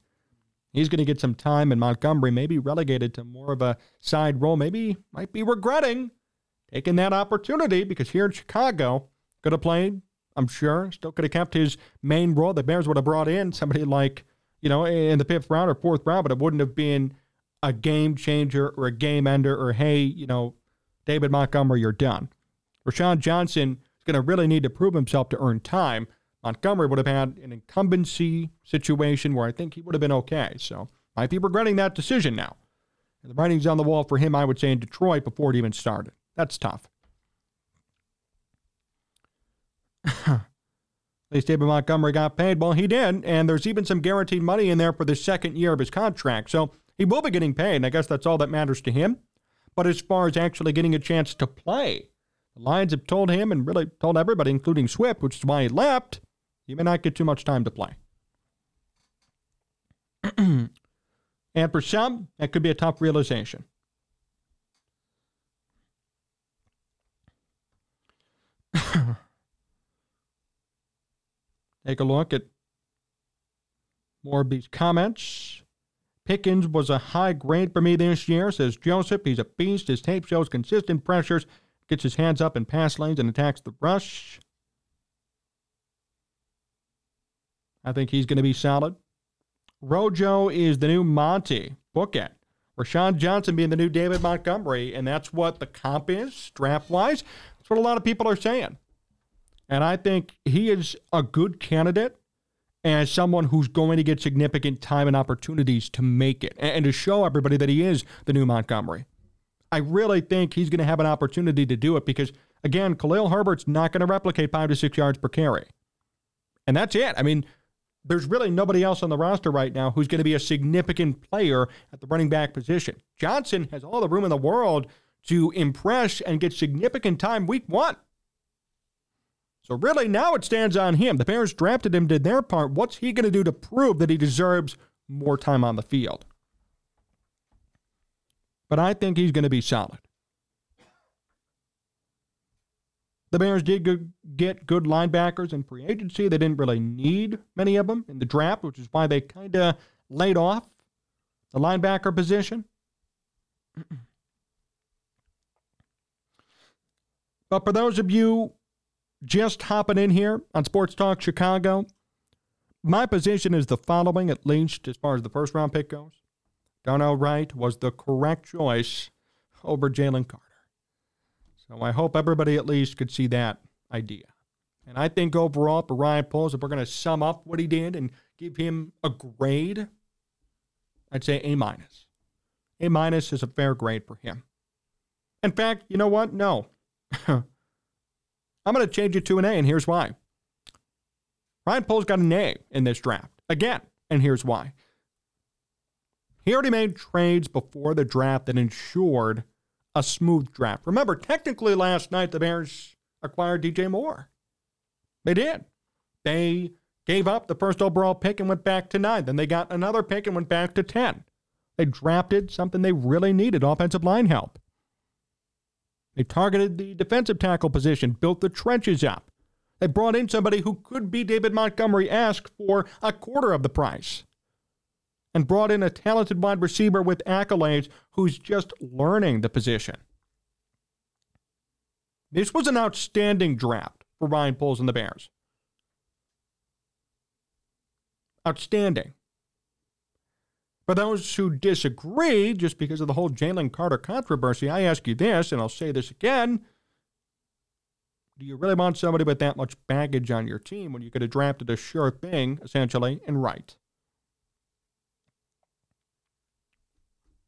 he's going to get some time, and Montgomery may be relegated to more of a side role. Maybe might be regretting taking that opportunity, because here in Chicago, could have played, I'm sure, still could have kept his main role. The Bears would have brought in somebody like, you know, in the fifth round or fourth round, but it wouldn't have been a game changer or a game ender or, hey, you know, David Montgomery, you're done. Roschon Johnson is going to really need to prove himself to earn time. Montgomery would have had an incumbency situation where I think he would have been okay. So might be regretting that decision now. And the writing's on the wall for him, I would say, in Detroit before it even started. That's tough. At least David Montgomery got paid. Well, he did, and there's even some guaranteed money in there for the second year of his contract. So he will be getting paid, and I guess that's all that matters to him. But as far as actually getting a chance to play, the Lions have told him and really told everybody, including Swift, which is why he left, he may not get too much time to play. And for some, that could be a tough realization. Take a look at more of these comments. Pickens was a high grade for me this year, says Joseph. He's a beast. His tape shows consistent pressures, gets his hands up in pass lanes, and attacks the rush. I think he's going to be solid. Rojo is the new Monty. Book it. Roschon Johnson being the new David Montgomery, and that's what the comp is, draft-wise. That's what a lot of people are saying. And I think he is a good candidate as someone who's going to get significant time and opportunities to make it and to show everybody that he is the new Montgomery. I really think he's going to have an opportunity to do it because, again, Khalil Herbert's not going to replicate five to six yards per carry. And that's it. I mean, there's really nobody else on the roster right now who's going to be a significant player at the running back position. Johnson has all the room in the world to impress and get significant time week one. So really now it stands on him. The Bears drafted him, did their part. What's he going to do to prove that he deserves more time on the field? But I think he's going to be solid. The Bears did get good linebackers in free agency. They didn't really need many of them in the draft, which is why they kind of laid off the linebacker position. But for those of you just hopping in here on Sports Talk Chicago, my position is the following, at least as far as the first round pick goes. Darnell Wright was the correct choice over Jalen Carter. So I hope everybody at least could see that idea. And I think overall for Ryan Poles, if we're going to sum up what he did and give him a grade, I'd say A minus. A minus is a fair grade for him. In fact, you know what? No. I'm going to change it to an A, and here's why. Ryan Poles got an A in this draft. Again, and here's why. He already made trades before the draft that ensured a smooth draft. Remember, technically last night, the Bears acquired D J Moore. They did. They gave up the first overall pick and went back to nine. Then they got another pick and went back to ten. They drafted something they really needed, offensive line help. They targeted the defensive tackle position, built the trenches up. They brought in somebody who could be David Montgomery asked for a quarter of the price, and brought in a talented wide receiver with accolades who's just learning the position. This was an outstanding draft for Ryan Poles and the Bears. Outstanding. For those who disagree, just because of the whole Jalen Carter controversy, I ask you this, and I'll say this again. Do you really want somebody with that much baggage on your team when you could have drafted a sure thing, essentially, and right?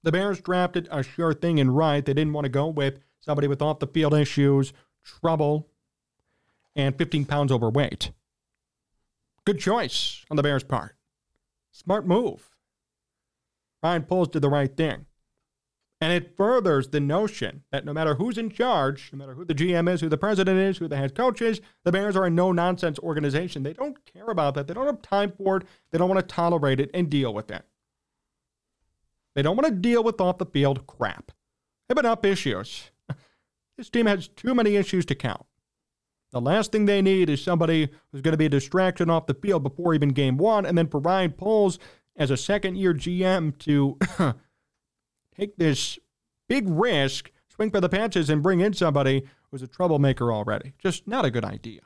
The Bears drafted a sure thing and right. They didn't want to go with somebody with off-the-field issues, trouble, and fifteen pounds overweight. Good choice on the Bears' part. Smart move. Ryan Poles did the right thing. And it furthers the notion that no matter who's in charge, no matter who the G M is, who the president is, who the head coach is, the Bears are a no-nonsense organization. They don't care about that. They don't have time for it. They don't want to tolerate it and deal with it. They don't want to deal with off-the-field crap. They've enough issues. This team has too many issues to count. The last thing they need is somebody who's going to be a distraction off the field before even game one, and then for Ryan Poles as a second-year G M to take this big risk, swing for the patches, and bring in somebody who's a troublemaker already. Just not a good idea.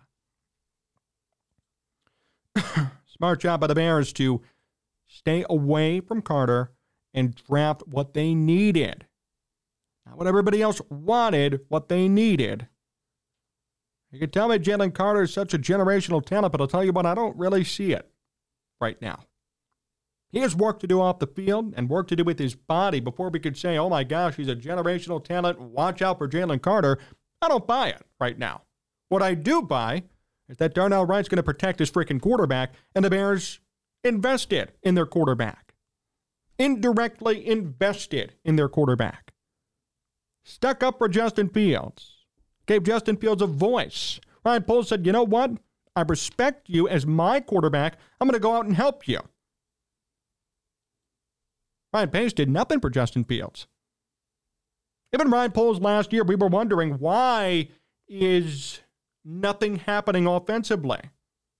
Smart job by the Bears to stay away from Carter and draft what they needed. Not what everybody else wanted, what they needed. You can tell me Jalen Carter is such a generational talent, but I'll tell you what, I don't really see it right now. He has work to do off the field and work to do with his body before we could say, oh my gosh, he's a generational talent, watch out for Jalen Carter. I don't buy it right now. What I do buy is that Darnell Wright's going to protect his freaking quarterback, and the Bears invested in their quarterback. Indirectly invested in their quarterback. Stuck up for Justin Fields. Gave Justin Fields a voice. Ryan Poles said, you know what? I respect you as my quarterback. I'm going to go out and help you. Ryan Pace did nothing for Justin Fields. Even Ryan Poles last year, we were wondering, why is nothing happening offensively?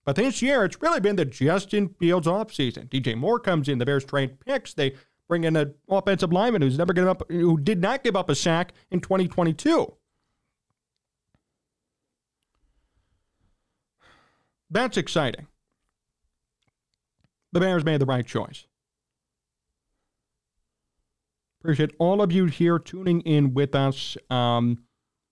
But this year, it's really been the Justin Fields offseason. D J Moore comes in. The Bears trade picks. They bring in an offensive lineman who's never given up, who did not give up a sack in twenty twenty-two. That's exciting. The Bears made the right choice. Appreciate all of you here tuning in with us. Um,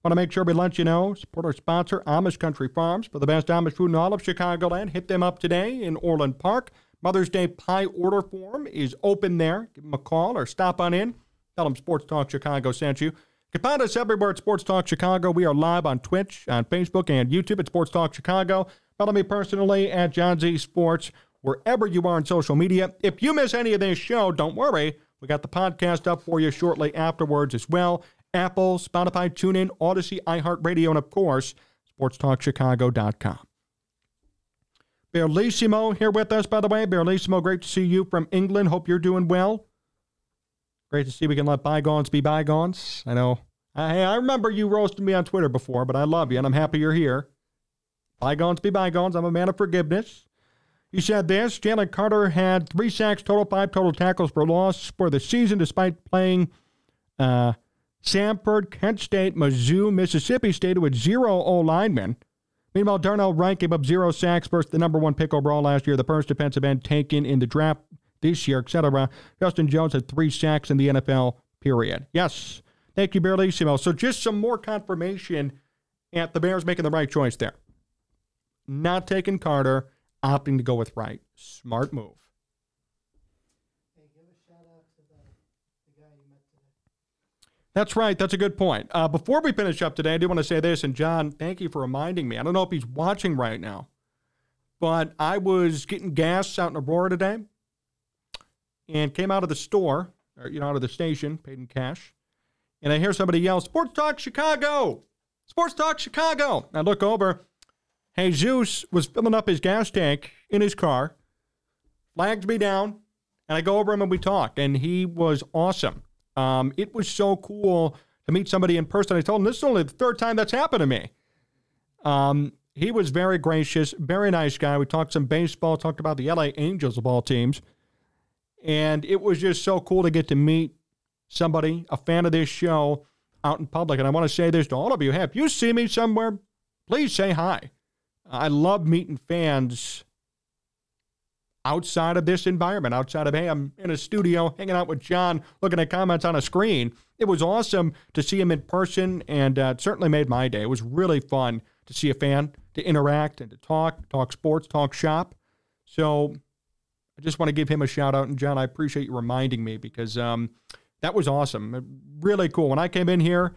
want to make sure we let you know, support our sponsor, Amish Country Farms, for the best Amish food in all of Chicagoland. Hit them up today in Orland Park. Mother's Day pie order form is open there. Give them a call or stop on in. Tell them Sports Talk Chicago sent you. You can find us everywhere at Sports Talk Chicago. We are live on Twitch, on Facebook, and YouTube at Sports Talk Chicago. Follow me personally at John Z Sports, wherever you are on social media. If you miss any of this show, don't worry. We got the podcast up for you shortly afterwards as well. Apple, Spotify, TuneIn, Odyssey, iHeartRadio, and of course, sports talk chicago dot com. Barlissimo here with us, by the way. Barlissimo, great to see you from England. Hope you're doing well. Great to see we can let bygones be bygones. I know. I, I remember you roasting me on Twitter before, but I love you, and I'm happy you're here. Bygones be bygones. I'm a man of forgiveness. You said this. Jalen Carter had three sacks total, five total tackles for loss for the season, despite playing uh, Sam Hurd, Kent State, Mizzou, Mississippi State with zero O-linemen. Meanwhile, Darnell Wright gave up zero sacks versus the number one pick overall last year, the first defensive end taken in the draft this year, et cetera. Justin Jones had three sacks in the N F L, period. Yes. Thank you, Barlissimo. So just some more confirmation at the Bears making the right choice there. Not taking Carter, opting to go with Wright. Smart move. Hey, give a shout out to the, the guy you met today. That's right. That's a good point. Uh, before we finish up today, I do want to say this, and John, thank you for reminding me. I don't know if he's watching right now, but I was getting gas out in Aurora today and came out of the store, or, you know, out of the station, paid in cash, and I hear somebody yell, Sports Talk Chicago! Sports Talk Chicago! And I look over. Jesus was filling up his gas tank in his car, flagged me down, and I go over him and we talk, and he was awesome. Um, it was so cool to meet somebody in person. I told him, this is only the third time that's happened to me. Um, he was very gracious, very nice guy. We talked some baseball, talked about the L A Angels of all teams, and it was just so cool to get to meet somebody, a fan of this show, out in public. And I want to say this to all of you. Hey, if you see me somewhere, please say hi. I love meeting fans outside of this environment, outside of, hey, I'm in a studio hanging out with John, looking at comments on a screen. It was awesome to see him in person, and uh, it certainly made my day. It was really fun to see a fan, to interact and to talk, talk sports, talk shop. So I just want to give him a shout-out. And, John, I appreciate you reminding me because um, that was awesome, really cool. When I came in here,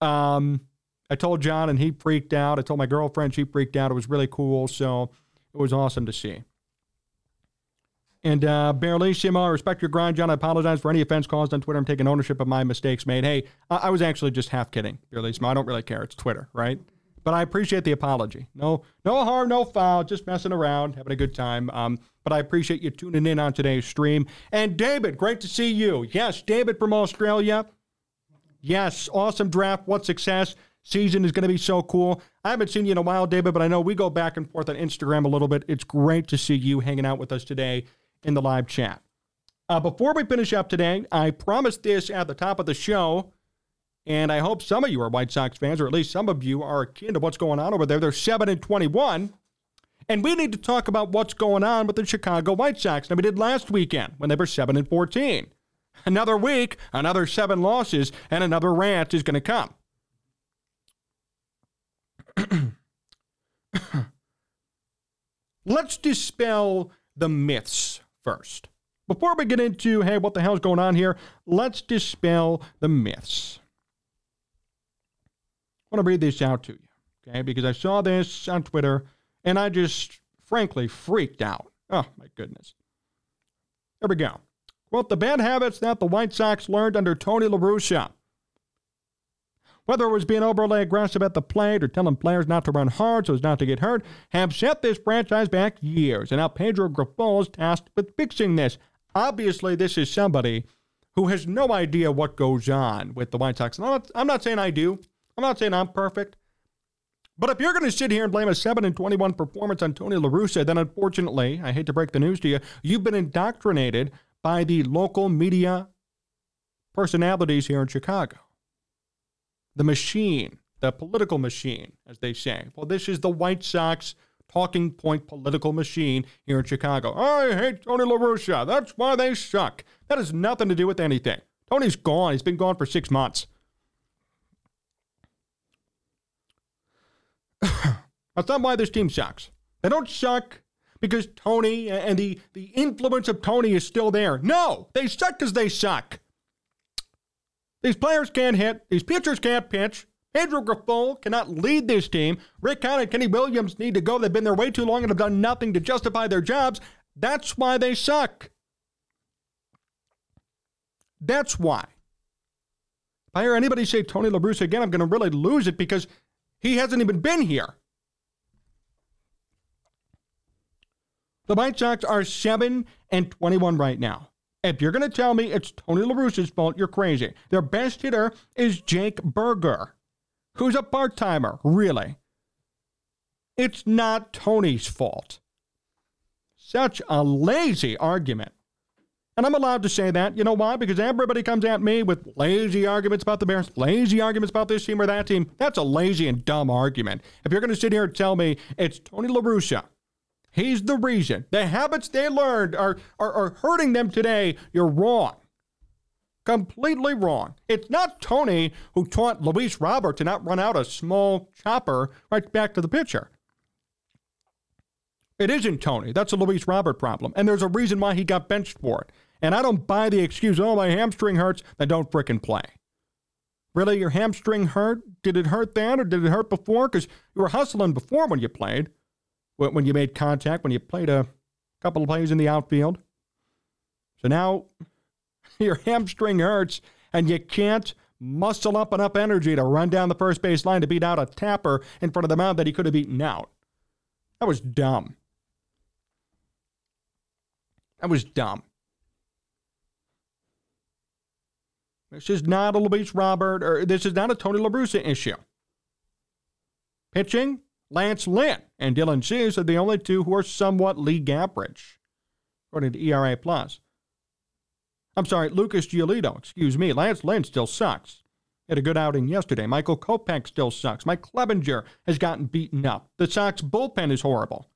um, I told John, and he freaked out. I told my girlfriend, she freaked out. It was really cool, so it was awesome to see. And uh, Barlissimo, I respect your grind, John. I apologize for any offense caused on Twitter. I'm taking ownership of my mistakes made. Hey, I, I was actually just half kidding, Barlissimo. I don't really care. It's Twitter, right? But I appreciate the apology. No, no harm, no foul, just messing around, having a good time. Um, but I appreciate you tuning in on today's stream. And David, great to see you. Yes, David from Australia. Yes, awesome draft. What success. Season is going to be so cool. I haven't seen you in a while, David, but I know we go back and forth on Instagram a little bit. It's great to see you hanging out with us today in the live chat. Uh, before we finish up today, I promised this at the top of the show, and I hope some of you are White Sox fans, or at least some of you are akin to what's going on over there. They're seven and twenty-one, and we need to talk about what's going on with the Chicago White Sox. Now, we did last weekend when they were seven and fourteen. Another week, another seven losses, and another rant is going to come. Let's dispel the myths first. Before we get into, hey, what the hell's going on here, let's dispel the myths. I want to read this out to you, okay, because I saw this on Twitter, and I just, frankly, freaked out. Oh, my goodness. There we go. Quote, the bad habits that the White Sox learned under Tony La Russa. Whether it was being overly aggressive at the plate or telling players not to run hard so as not to get hurt, have set this franchise back years. And now Pedro Grifol is tasked with fixing this. Obviously, this is somebody who has no idea what goes on with the White Sox. And I'm not, I'm not saying I do. I'm not saying I'm perfect. But if you're going to sit here and blame a seven and twenty-one performance on Tony La Russa, then unfortunately, I hate to break the news to you, you've been indoctrinated by the local media personalities here in Chicago. The machine, the political machine, as they say. Well, this is the White Sox talking point political machine here in Chicago. I hate Tony La Russa. That's why they suck. That has nothing to do with anything. Tony's gone. He's been gone for six months. That's not why this team sucks. They don't suck because Tony and the, the influence of Tony is still there. No, they suck because they suck. These players can't hit. These pitchers can't pitch. Pedro Grifol cannot lead this team. Rick Hahn and Kenny Williams need to go. They've been there way too long and have done nothing to justify their jobs. That's why they suck. That's why. If I hear anybody say Tony La Russa again, I'm going to really lose it because he hasn't even been here. The White Sox are seven and twenty-one right now. If you're going to tell me it's Tony La Russa's fault, you're crazy. Their best hitter is Jake Berger, who's a part-timer, really. It's not Tony's fault. Such a lazy argument. And I'm allowed to say that. You know why? Because everybody comes at me with lazy arguments about the Bears, lazy arguments about this team or that team. That's a lazy and dumb argument. If you're going to sit here and tell me it's Tony La Russa, he's the reason. The habits they learned are, are, are hurting them today. You're wrong. Completely wrong. It's not Tony who taught Luis Robert to not run out a small chopper right back to the pitcher. It isn't Tony. That's a Luis Robert problem. And there's a reason why he got benched for it. And I don't buy the excuse, oh, my hamstring hurts. Then don't frickin' play. Really, your hamstring hurt? Did it hurt then or did it hurt before? Because you were hustling before when you played. When you made contact, when you played a couple of plays in the outfield. So now your hamstring hurts and you can't muscle up enough energy to run down the first base line to beat out a tapper in front of the mound that he could have beaten out. That was dumb. That was dumb. This is not a Luis Robert, or this is not a Tony La Russa issue. Pitching? Lance Lynn and Dylan Cease are the only two who are somewhat league average, according to E R A plus. I'm sorry, Lucas Giolito, excuse me. Lance Lynn still sucks. He had a good outing yesterday. Michael Kopech still sucks. Mike Clevenger has gotten beaten up. The Sox bullpen is horrible.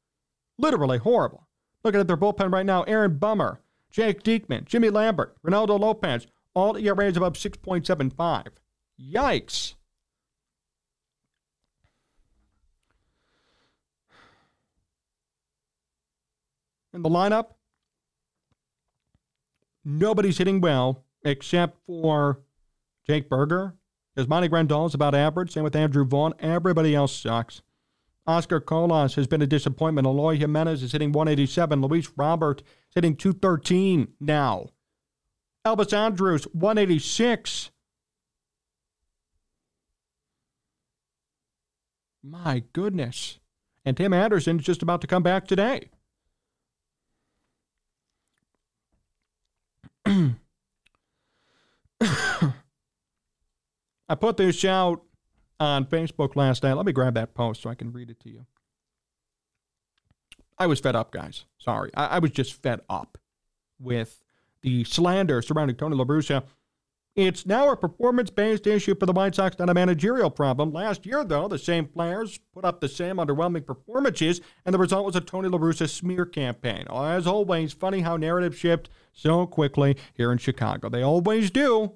Literally horrible. Looking at their bullpen right now, Aaron Bummer, Jake Diekman, Jimmy Lambert, Ronaldo Lopez, all E R As above six point seven five. Yikes. In the lineup, nobody's hitting well except for Jake Berger. Monty Grandal is about average. Same with Andrew Vaughn. Everybody else sucks. Oscar Colas has been a disappointment. Eloy Jimenez is hitting one eighty-seven. Luis Robert is hitting two thirteen now. Elvis Andrus, one eighty-six. My goodness. And Tim Anderson is just about to come back today. I put this out on Facebook last night. Let me grab that post so I can read it to you. I was fed up, guys. Sorry. I, I was just fed up with the slander surrounding Tony La Russa. It's now a performance-based issue for the White Sox, not a managerial problem. Last year, though, the same players put up the same underwhelming performances, and the result was a Tony La Russa smear campaign. As always, funny how narratives shift so quickly here in Chicago. They always do.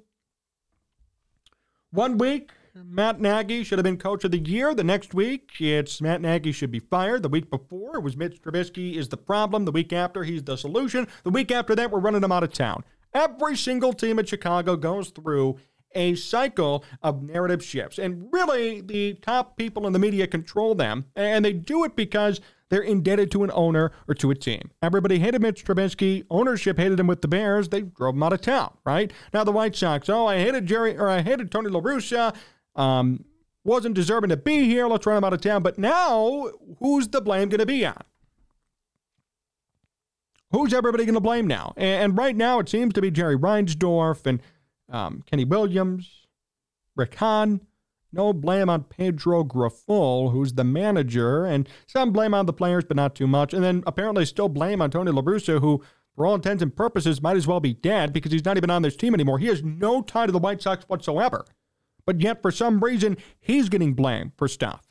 One week, Matt Nagy should have been coach of the year. The next week, it's Matt Nagy should be fired. The week before, it was Mitch Trubisky is the problem. The week after, he's the solution. The week after that, we're running him out of town. Every single team in Chicago goes through a cycle of narrative shifts. And really, the top people in the media control them, and they do it because they're indebted to an owner or to a team. Everybody hated Mitch Trubisky. Ownership hated him with the Bears. They drove him out of town, right? Now the White Sox, oh, I hated Jerry, or I hated Tony La Russa. Um, wasn't deserving to be here. Let's run him out of town. But now, who's the blame going to be on? Who's everybody going to blame now? And right now, it seems to be Jerry Reinsdorf and um, Kenny Williams, Rick Hahn. No blame on Pedro Grifol, who's the manager, and some blame on the players, but not too much. And then apparently still blame on Tony La Russa, who, for all intents and purposes, might as well be dead because he's not even on this team anymore. He has no tie to the White Sox whatsoever. But yet, for some reason, he's getting blamed for stuff.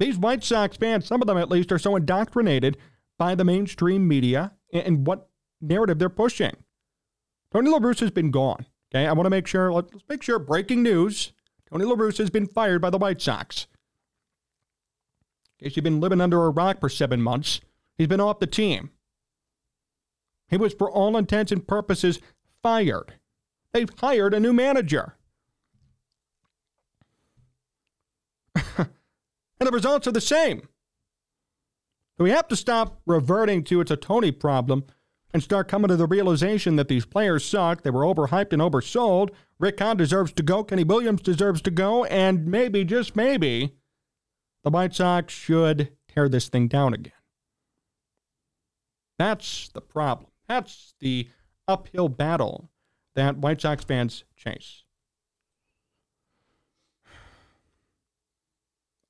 These White Sox fans, some of them at least, are so indoctrinated by the mainstream media and what narrative they're pushing. Tony La Russa has been gone. Okay, I want to make sure, let's make sure, breaking news, Tony La Russa has been fired by the White Sox. In case you've been living under a rock for seven months, he's been off the team. He was, for all intents and purposes, fired. They've hired a new manager. And the results are the same. So we have to stop reverting to it's a Tony problem and start coming to the realization that these players suck. They were overhyped and oversold. Rick Hahn deserves to go. Kenny Williams deserves to go. And maybe, just maybe, the White Sox should tear this thing down again. That's the problem. That's the uphill battle that White Sox fans chase.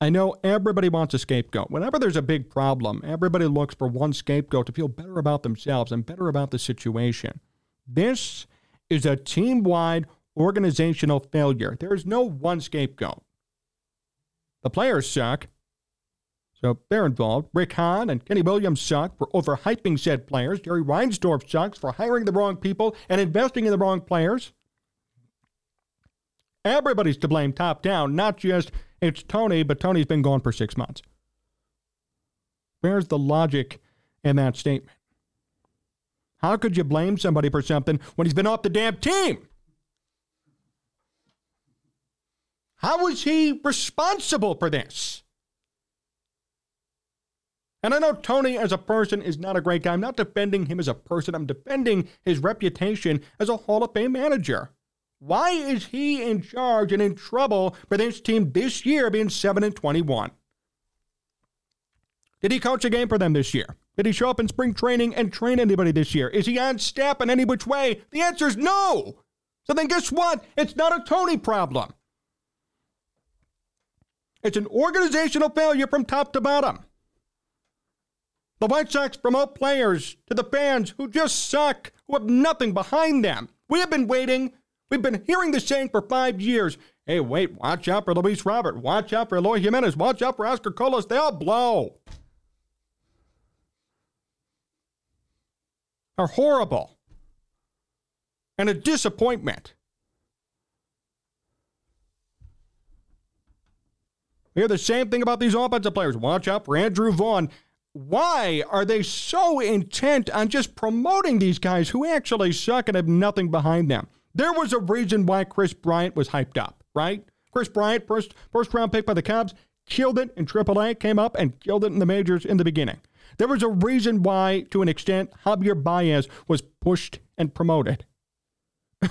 I know everybody wants a scapegoat. Whenever there's a big problem, everybody looks for one scapegoat to feel better about themselves and better about the situation. This is a team-wide organizational failure. There is no one scapegoat. The players suck, so they're involved. Rick Hahn and Kenny Williams suck for overhyping said players. Jerry Reinsdorf sucks for hiring the wrong people and investing in the wrong players. Everybody's to blame top down, not just it's Tony, but Tony's been gone for six months. Where's the logic in that statement? How could you blame somebody for something when he's been off the damn team? How is he responsible for this? And I know Tony as a person is not a great guy. I'm not defending him as a person. I'm defending his reputation as a Hall of Fame manager. Why is he in charge and in trouble for this team this year being seven and twenty-one? Did he coach a game for them this year? Did he show up in spring training and train anybody this year? Is he on staff in any which way? The answer is no. So then guess what? It's not a Tony problem. It's an organizational failure from top to bottom. The White Sox promote players to the fans who just suck, who have nothing behind them. We have been waiting We've been hearing this saying for five years. Hey, wait, watch out for Luis Robert. Watch out for Eloy Jimenez. Watch out for Oscar Colas. They all blow. They're horrible. And a disappointment. We hear the same thing about these offensive players. Watch out for Andrew Vaughn. Why are they so intent on just promoting these guys who actually suck and have nothing behind them? There was a reason why Chris Bryant was hyped up, right? Chris Bryant, first first round pick by the Cubs, killed it in triple A, came up and killed it in the majors in the beginning. There was a reason why, to an extent, Javier Baez was pushed and promoted.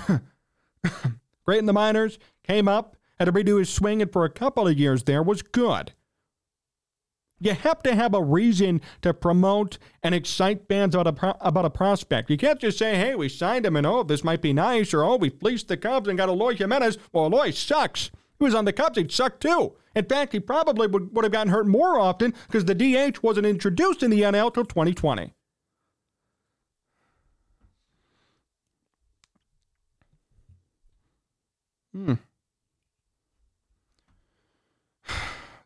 Great in the minors, came up, had to redo his swing, and for a couple of years there was good. You have to have a reason to promote and excite fans about a, pro- about a prospect. You can't just say, hey, we signed him, and oh, this might be nice, or oh, we fleeced the Cubs and got Eloy Jimenez. Well, Eloy sucks. He was on the Cubs, he'd suck too. In fact, he probably would, would have gotten hurt more often because the D H wasn't introduced in the N L till twenty twenty. Hmm.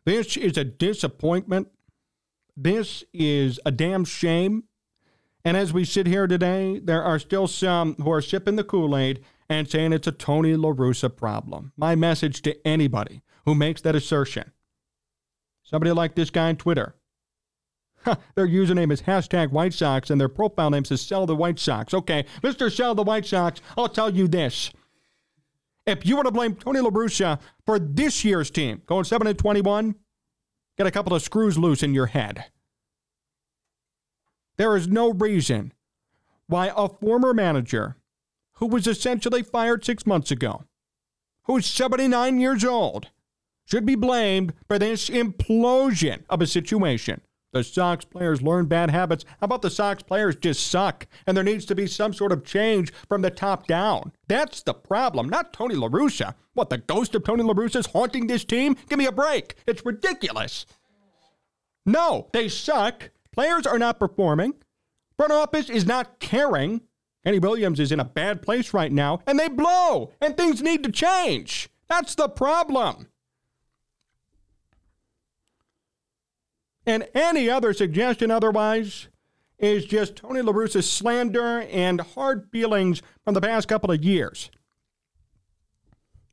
This is a disappointment. This is a damn shame. And as we sit here today, there are still some who are sipping the Kool-Aid and saying it's a Tony La Russa problem. My message to anybody who makes that assertion. Somebody like this guy on Twitter. Huh, their username is hashtag White Sox and their profile name says Sell the White Sox. Okay, Mister Sell the White Sox, I'll tell you this. If you were to blame Tony La Russa for this year's team, going seven and twenty-one, get a couple of screws loose in your head. There is no reason why a former manager who was essentially fired six months ago, who is seventy-nine years old, should be blamed for this implosion of a situation. The Sox players learn bad habits. How about the Sox players just suck? And there needs to be some sort of change from the top down. That's the problem, not Tony La Russa. What, the ghost of Tony La Russa is haunting this team? Give me a break. It's ridiculous. No, they suck. Players are not performing. Front office is not caring. Kenny Williams is in a bad place right now, and they blow, and things need to change. That's the problem. And any other suggestion otherwise is just Tony La Russa's slander and hard feelings from the past couple of years.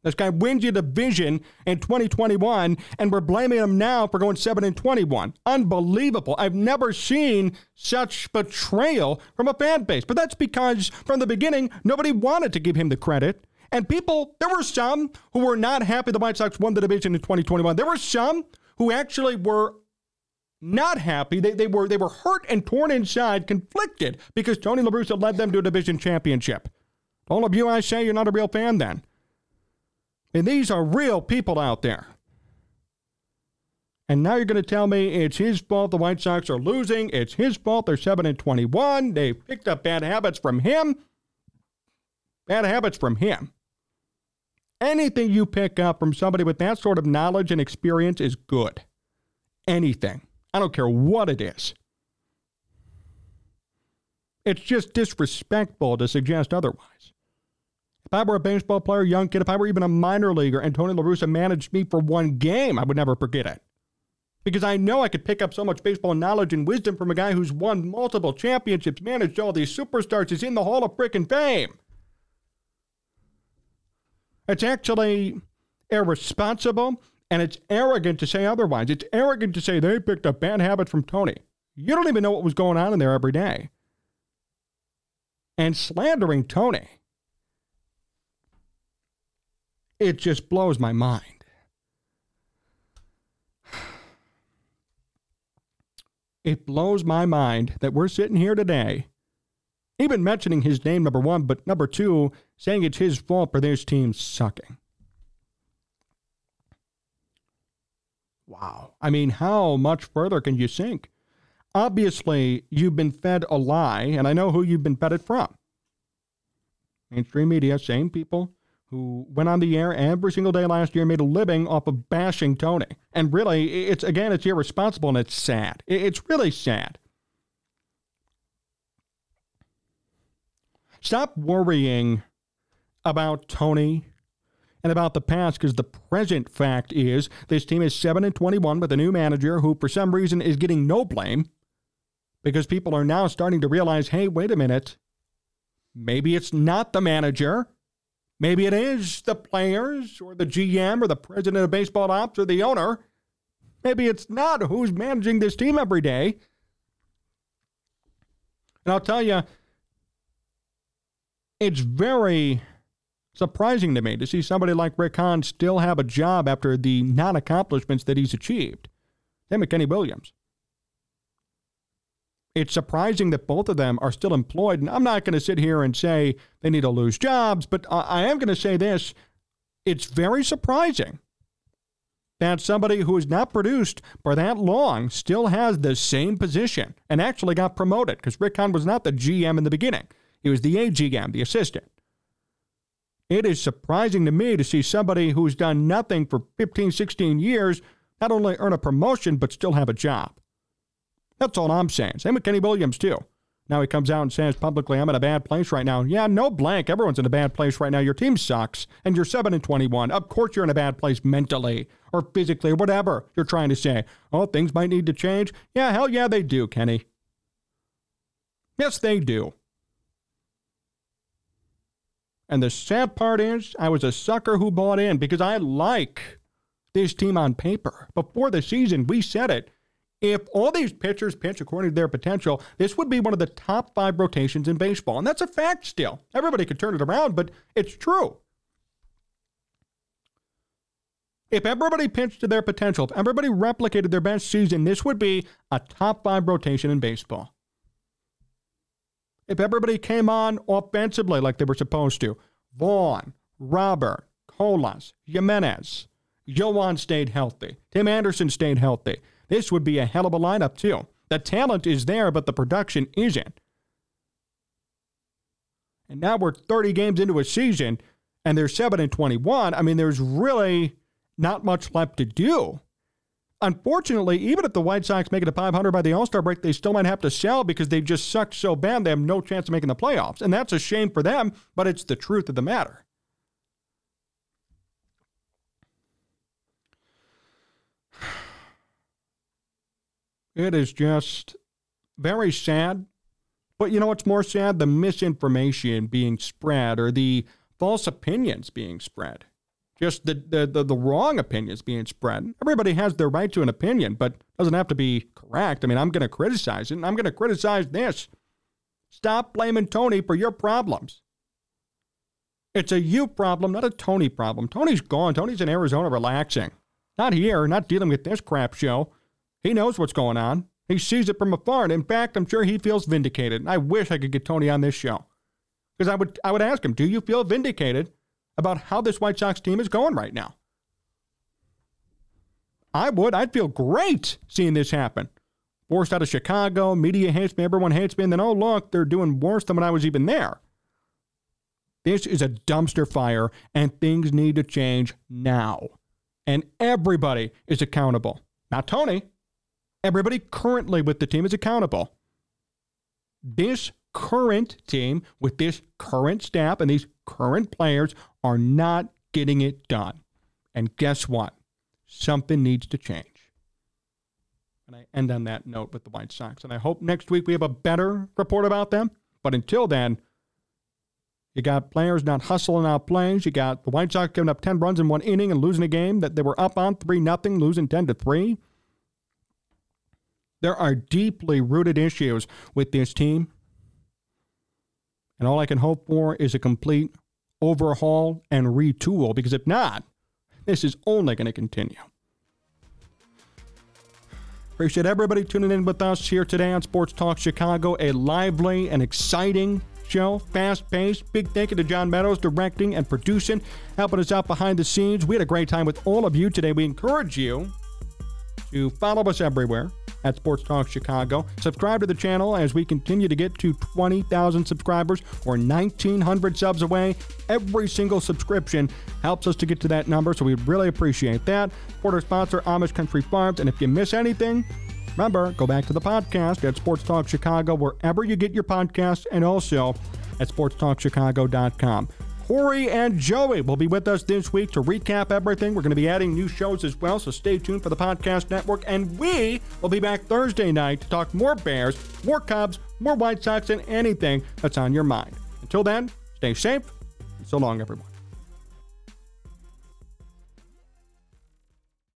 This guy wins you the division in twenty twenty-one, and we're blaming him now for going seven and twenty-one. Unbelievable. I've never seen such betrayal from a fan base. But that's because from the beginning, nobody wanted to give him the credit. And people, there were some who were not happy the White Sox won the division in twenty twenty-one. There were some who actually were not happy. They, they were they were hurt and torn inside, conflicted, because Tony La Russa led them to a division championship. All of you, I say, you're not a real fan then. And these are real people out there. And now you're going to tell me it's his fault the White Sox are losing. It's his fault they're seven and twenty-one. They picked up bad habits from him. Bad habits from him. Anything you pick up from somebody with that sort of knowledge and experience is good. Anything. I don't care what it is. It's just disrespectful to suggest otherwise. If I were a baseball player, young kid, if I were even a minor leaguer and Tony La Russa managed me for one game, I would never forget it. Because I know I could pick up so much baseball knowledge and wisdom from a guy who's won multiple championships, managed all these superstars, is in the Hall of Frickin' Fame. It's actually irresponsible. And it's arrogant to say otherwise. It's arrogant to say they picked up bad habits from Tony. You don't even know what was going on in there every day. And slandering Tony, it just blows my mind. It blows my mind that we're sitting here today, even mentioning his name, number one, but number two, saying it's his fault for this team sucking. Wow. I mean, how much further can you sink? Obviously, you've been fed a lie, and I know who you've been fed it from. Mainstream media, same people who went on the air every single day last year, made a living off of bashing Tony. And really, it's again, it's irresponsible, and it's sad. It's really sad. Stop worrying about Tony and about the past, because the present fact is this team is seven and twenty-one with a new manager who for some reason is getting no blame because people are now starting to realize, hey, wait a minute, maybe it's not the manager. Maybe it is the players or the G M or the president of baseball ops or the owner. Maybe it's not who's managing this team every day. And I'll tell you, it's very surprising to me to see somebody like Rick Hahn still have a job after the non-accomplishments that he's achieved. Same with Kenny Williams. It's surprising that both of them are still employed, and I'm not going to sit here and say they need to lose jobs, but I am going to say this. It's very surprising that somebody who has not produced for that long still has the same position and actually got promoted, because Rick Hahn was not the G M in the beginning. He was the A G M, the assistant. It is surprising to me to see somebody who's done nothing for fifteen, sixteen years not only earn a promotion, but still have a job. That's all I'm saying. Same with Kenny Williams, too. Now he comes out and says publicly, I'm in a bad place right now. Yeah, no blank. Everyone's in a bad place right now. Your team sucks, and you're seven and twenty-one. Of course you're in a bad place mentally or physically or whatever you're trying to say. Oh, things might need to change. Yeah, hell yeah, they do, Kenny. Yes, they do. And the sad part is I was a sucker who bought in because I like this team on paper. Before the season, we said it. If all these pitchers pitch according to their potential, this would be one of the top five rotations in baseball. And that's a fact still. Everybody could turn it around, but it's true. If everybody pitched to their potential, if everybody replicated their best season, this would be a top five rotation in baseball. If everybody came on offensively like they were supposed to, Vaughn, Robert, Colas, Jimenez, Yohan stayed healthy, Tim Anderson stayed healthy, this would be a hell of a lineup, too. The talent is there, but the production isn't. And now we're thirty games into a season, and they're seven and twenty-one. I mean, there's really not much left to do. Unfortunately, even if the White Sox make it to five hundred by the All-Star break, they still might have to sell because they just suck so bad they have no chance of making the playoffs. And that's a shame for them, but it's the truth of the matter. It is just very sad. But you know what's more sad? The misinformation being spread or the false opinions being spread. Just the, the, the, the wrong opinions being spread. Everybody has their right to an opinion, but it doesn't have to be correct. I mean, I'm going to criticize it, and I'm going to criticize this. Stop blaming Tony for your problems. It's a you problem, not a Tony problem. Tony's gone. Tony's in Arizona relaxing. Not here, not dealing with this crap show. He knows what's going on. He sees it from afar, and in fact, I'm sure he feels vindicated. And I wish I could get Tony on this show, because I would I would ask him, do you feel vindicated about how this White Sox team is going right now? I would. I'd feel great seeing this happen. Forced out of Chicago, media hates me, everyone hates me, and then, oh, look, they're doing worse than when I was even there. This is a dumpster fire, and things need to change now. And everybody is accountable. Not Tony. Everybody currently with the team is accountable. This current team with this current staff and these current players are not getting it done. And guess what? Something needs to change. And I end on that note with the White Sox. And I hope next week we have a better report about them. But until then, you got players not hustling out plays. You got the White Sox giving up ten runs in one inning and losing a game that they were up on three nothing, losing ten to three. There are deeply rooted issues with this team. And all I can hope for is a complete overhaul and retool, because if not, this is only going to continue. Appreciate everybody tuning in with us here today on Sports Talk Chicago, a lively and exciting show, fast-paced. Big thank you to John Meadows, directing and producing, helping us out behind the scenes. We had a great time with all of you today. We encourage you to follow us everywhere at Sports Talk Chicago. Subscribe to the channel as we continue to get to twenty thousand subscribers or nineteen hundred subs away. Every single subscription helps us to get to that number, so we really appreciate that. Support our sponsor, Amish Country Farms. And if you miss anything, remember, go back to the podcast at Sports Talk Chicago, wherever you get your podcasts, and also at sports talk chicago dot com. Corey and Joey will be with us this week to recap everything. We're going to be adding new shows as well, so stay tuned for the podcast network. And we will be back Thursday night to talk more Bears, more Cubs, more White Sox, and anything that's on your mind. Until then, stay safe, and so long, everyone.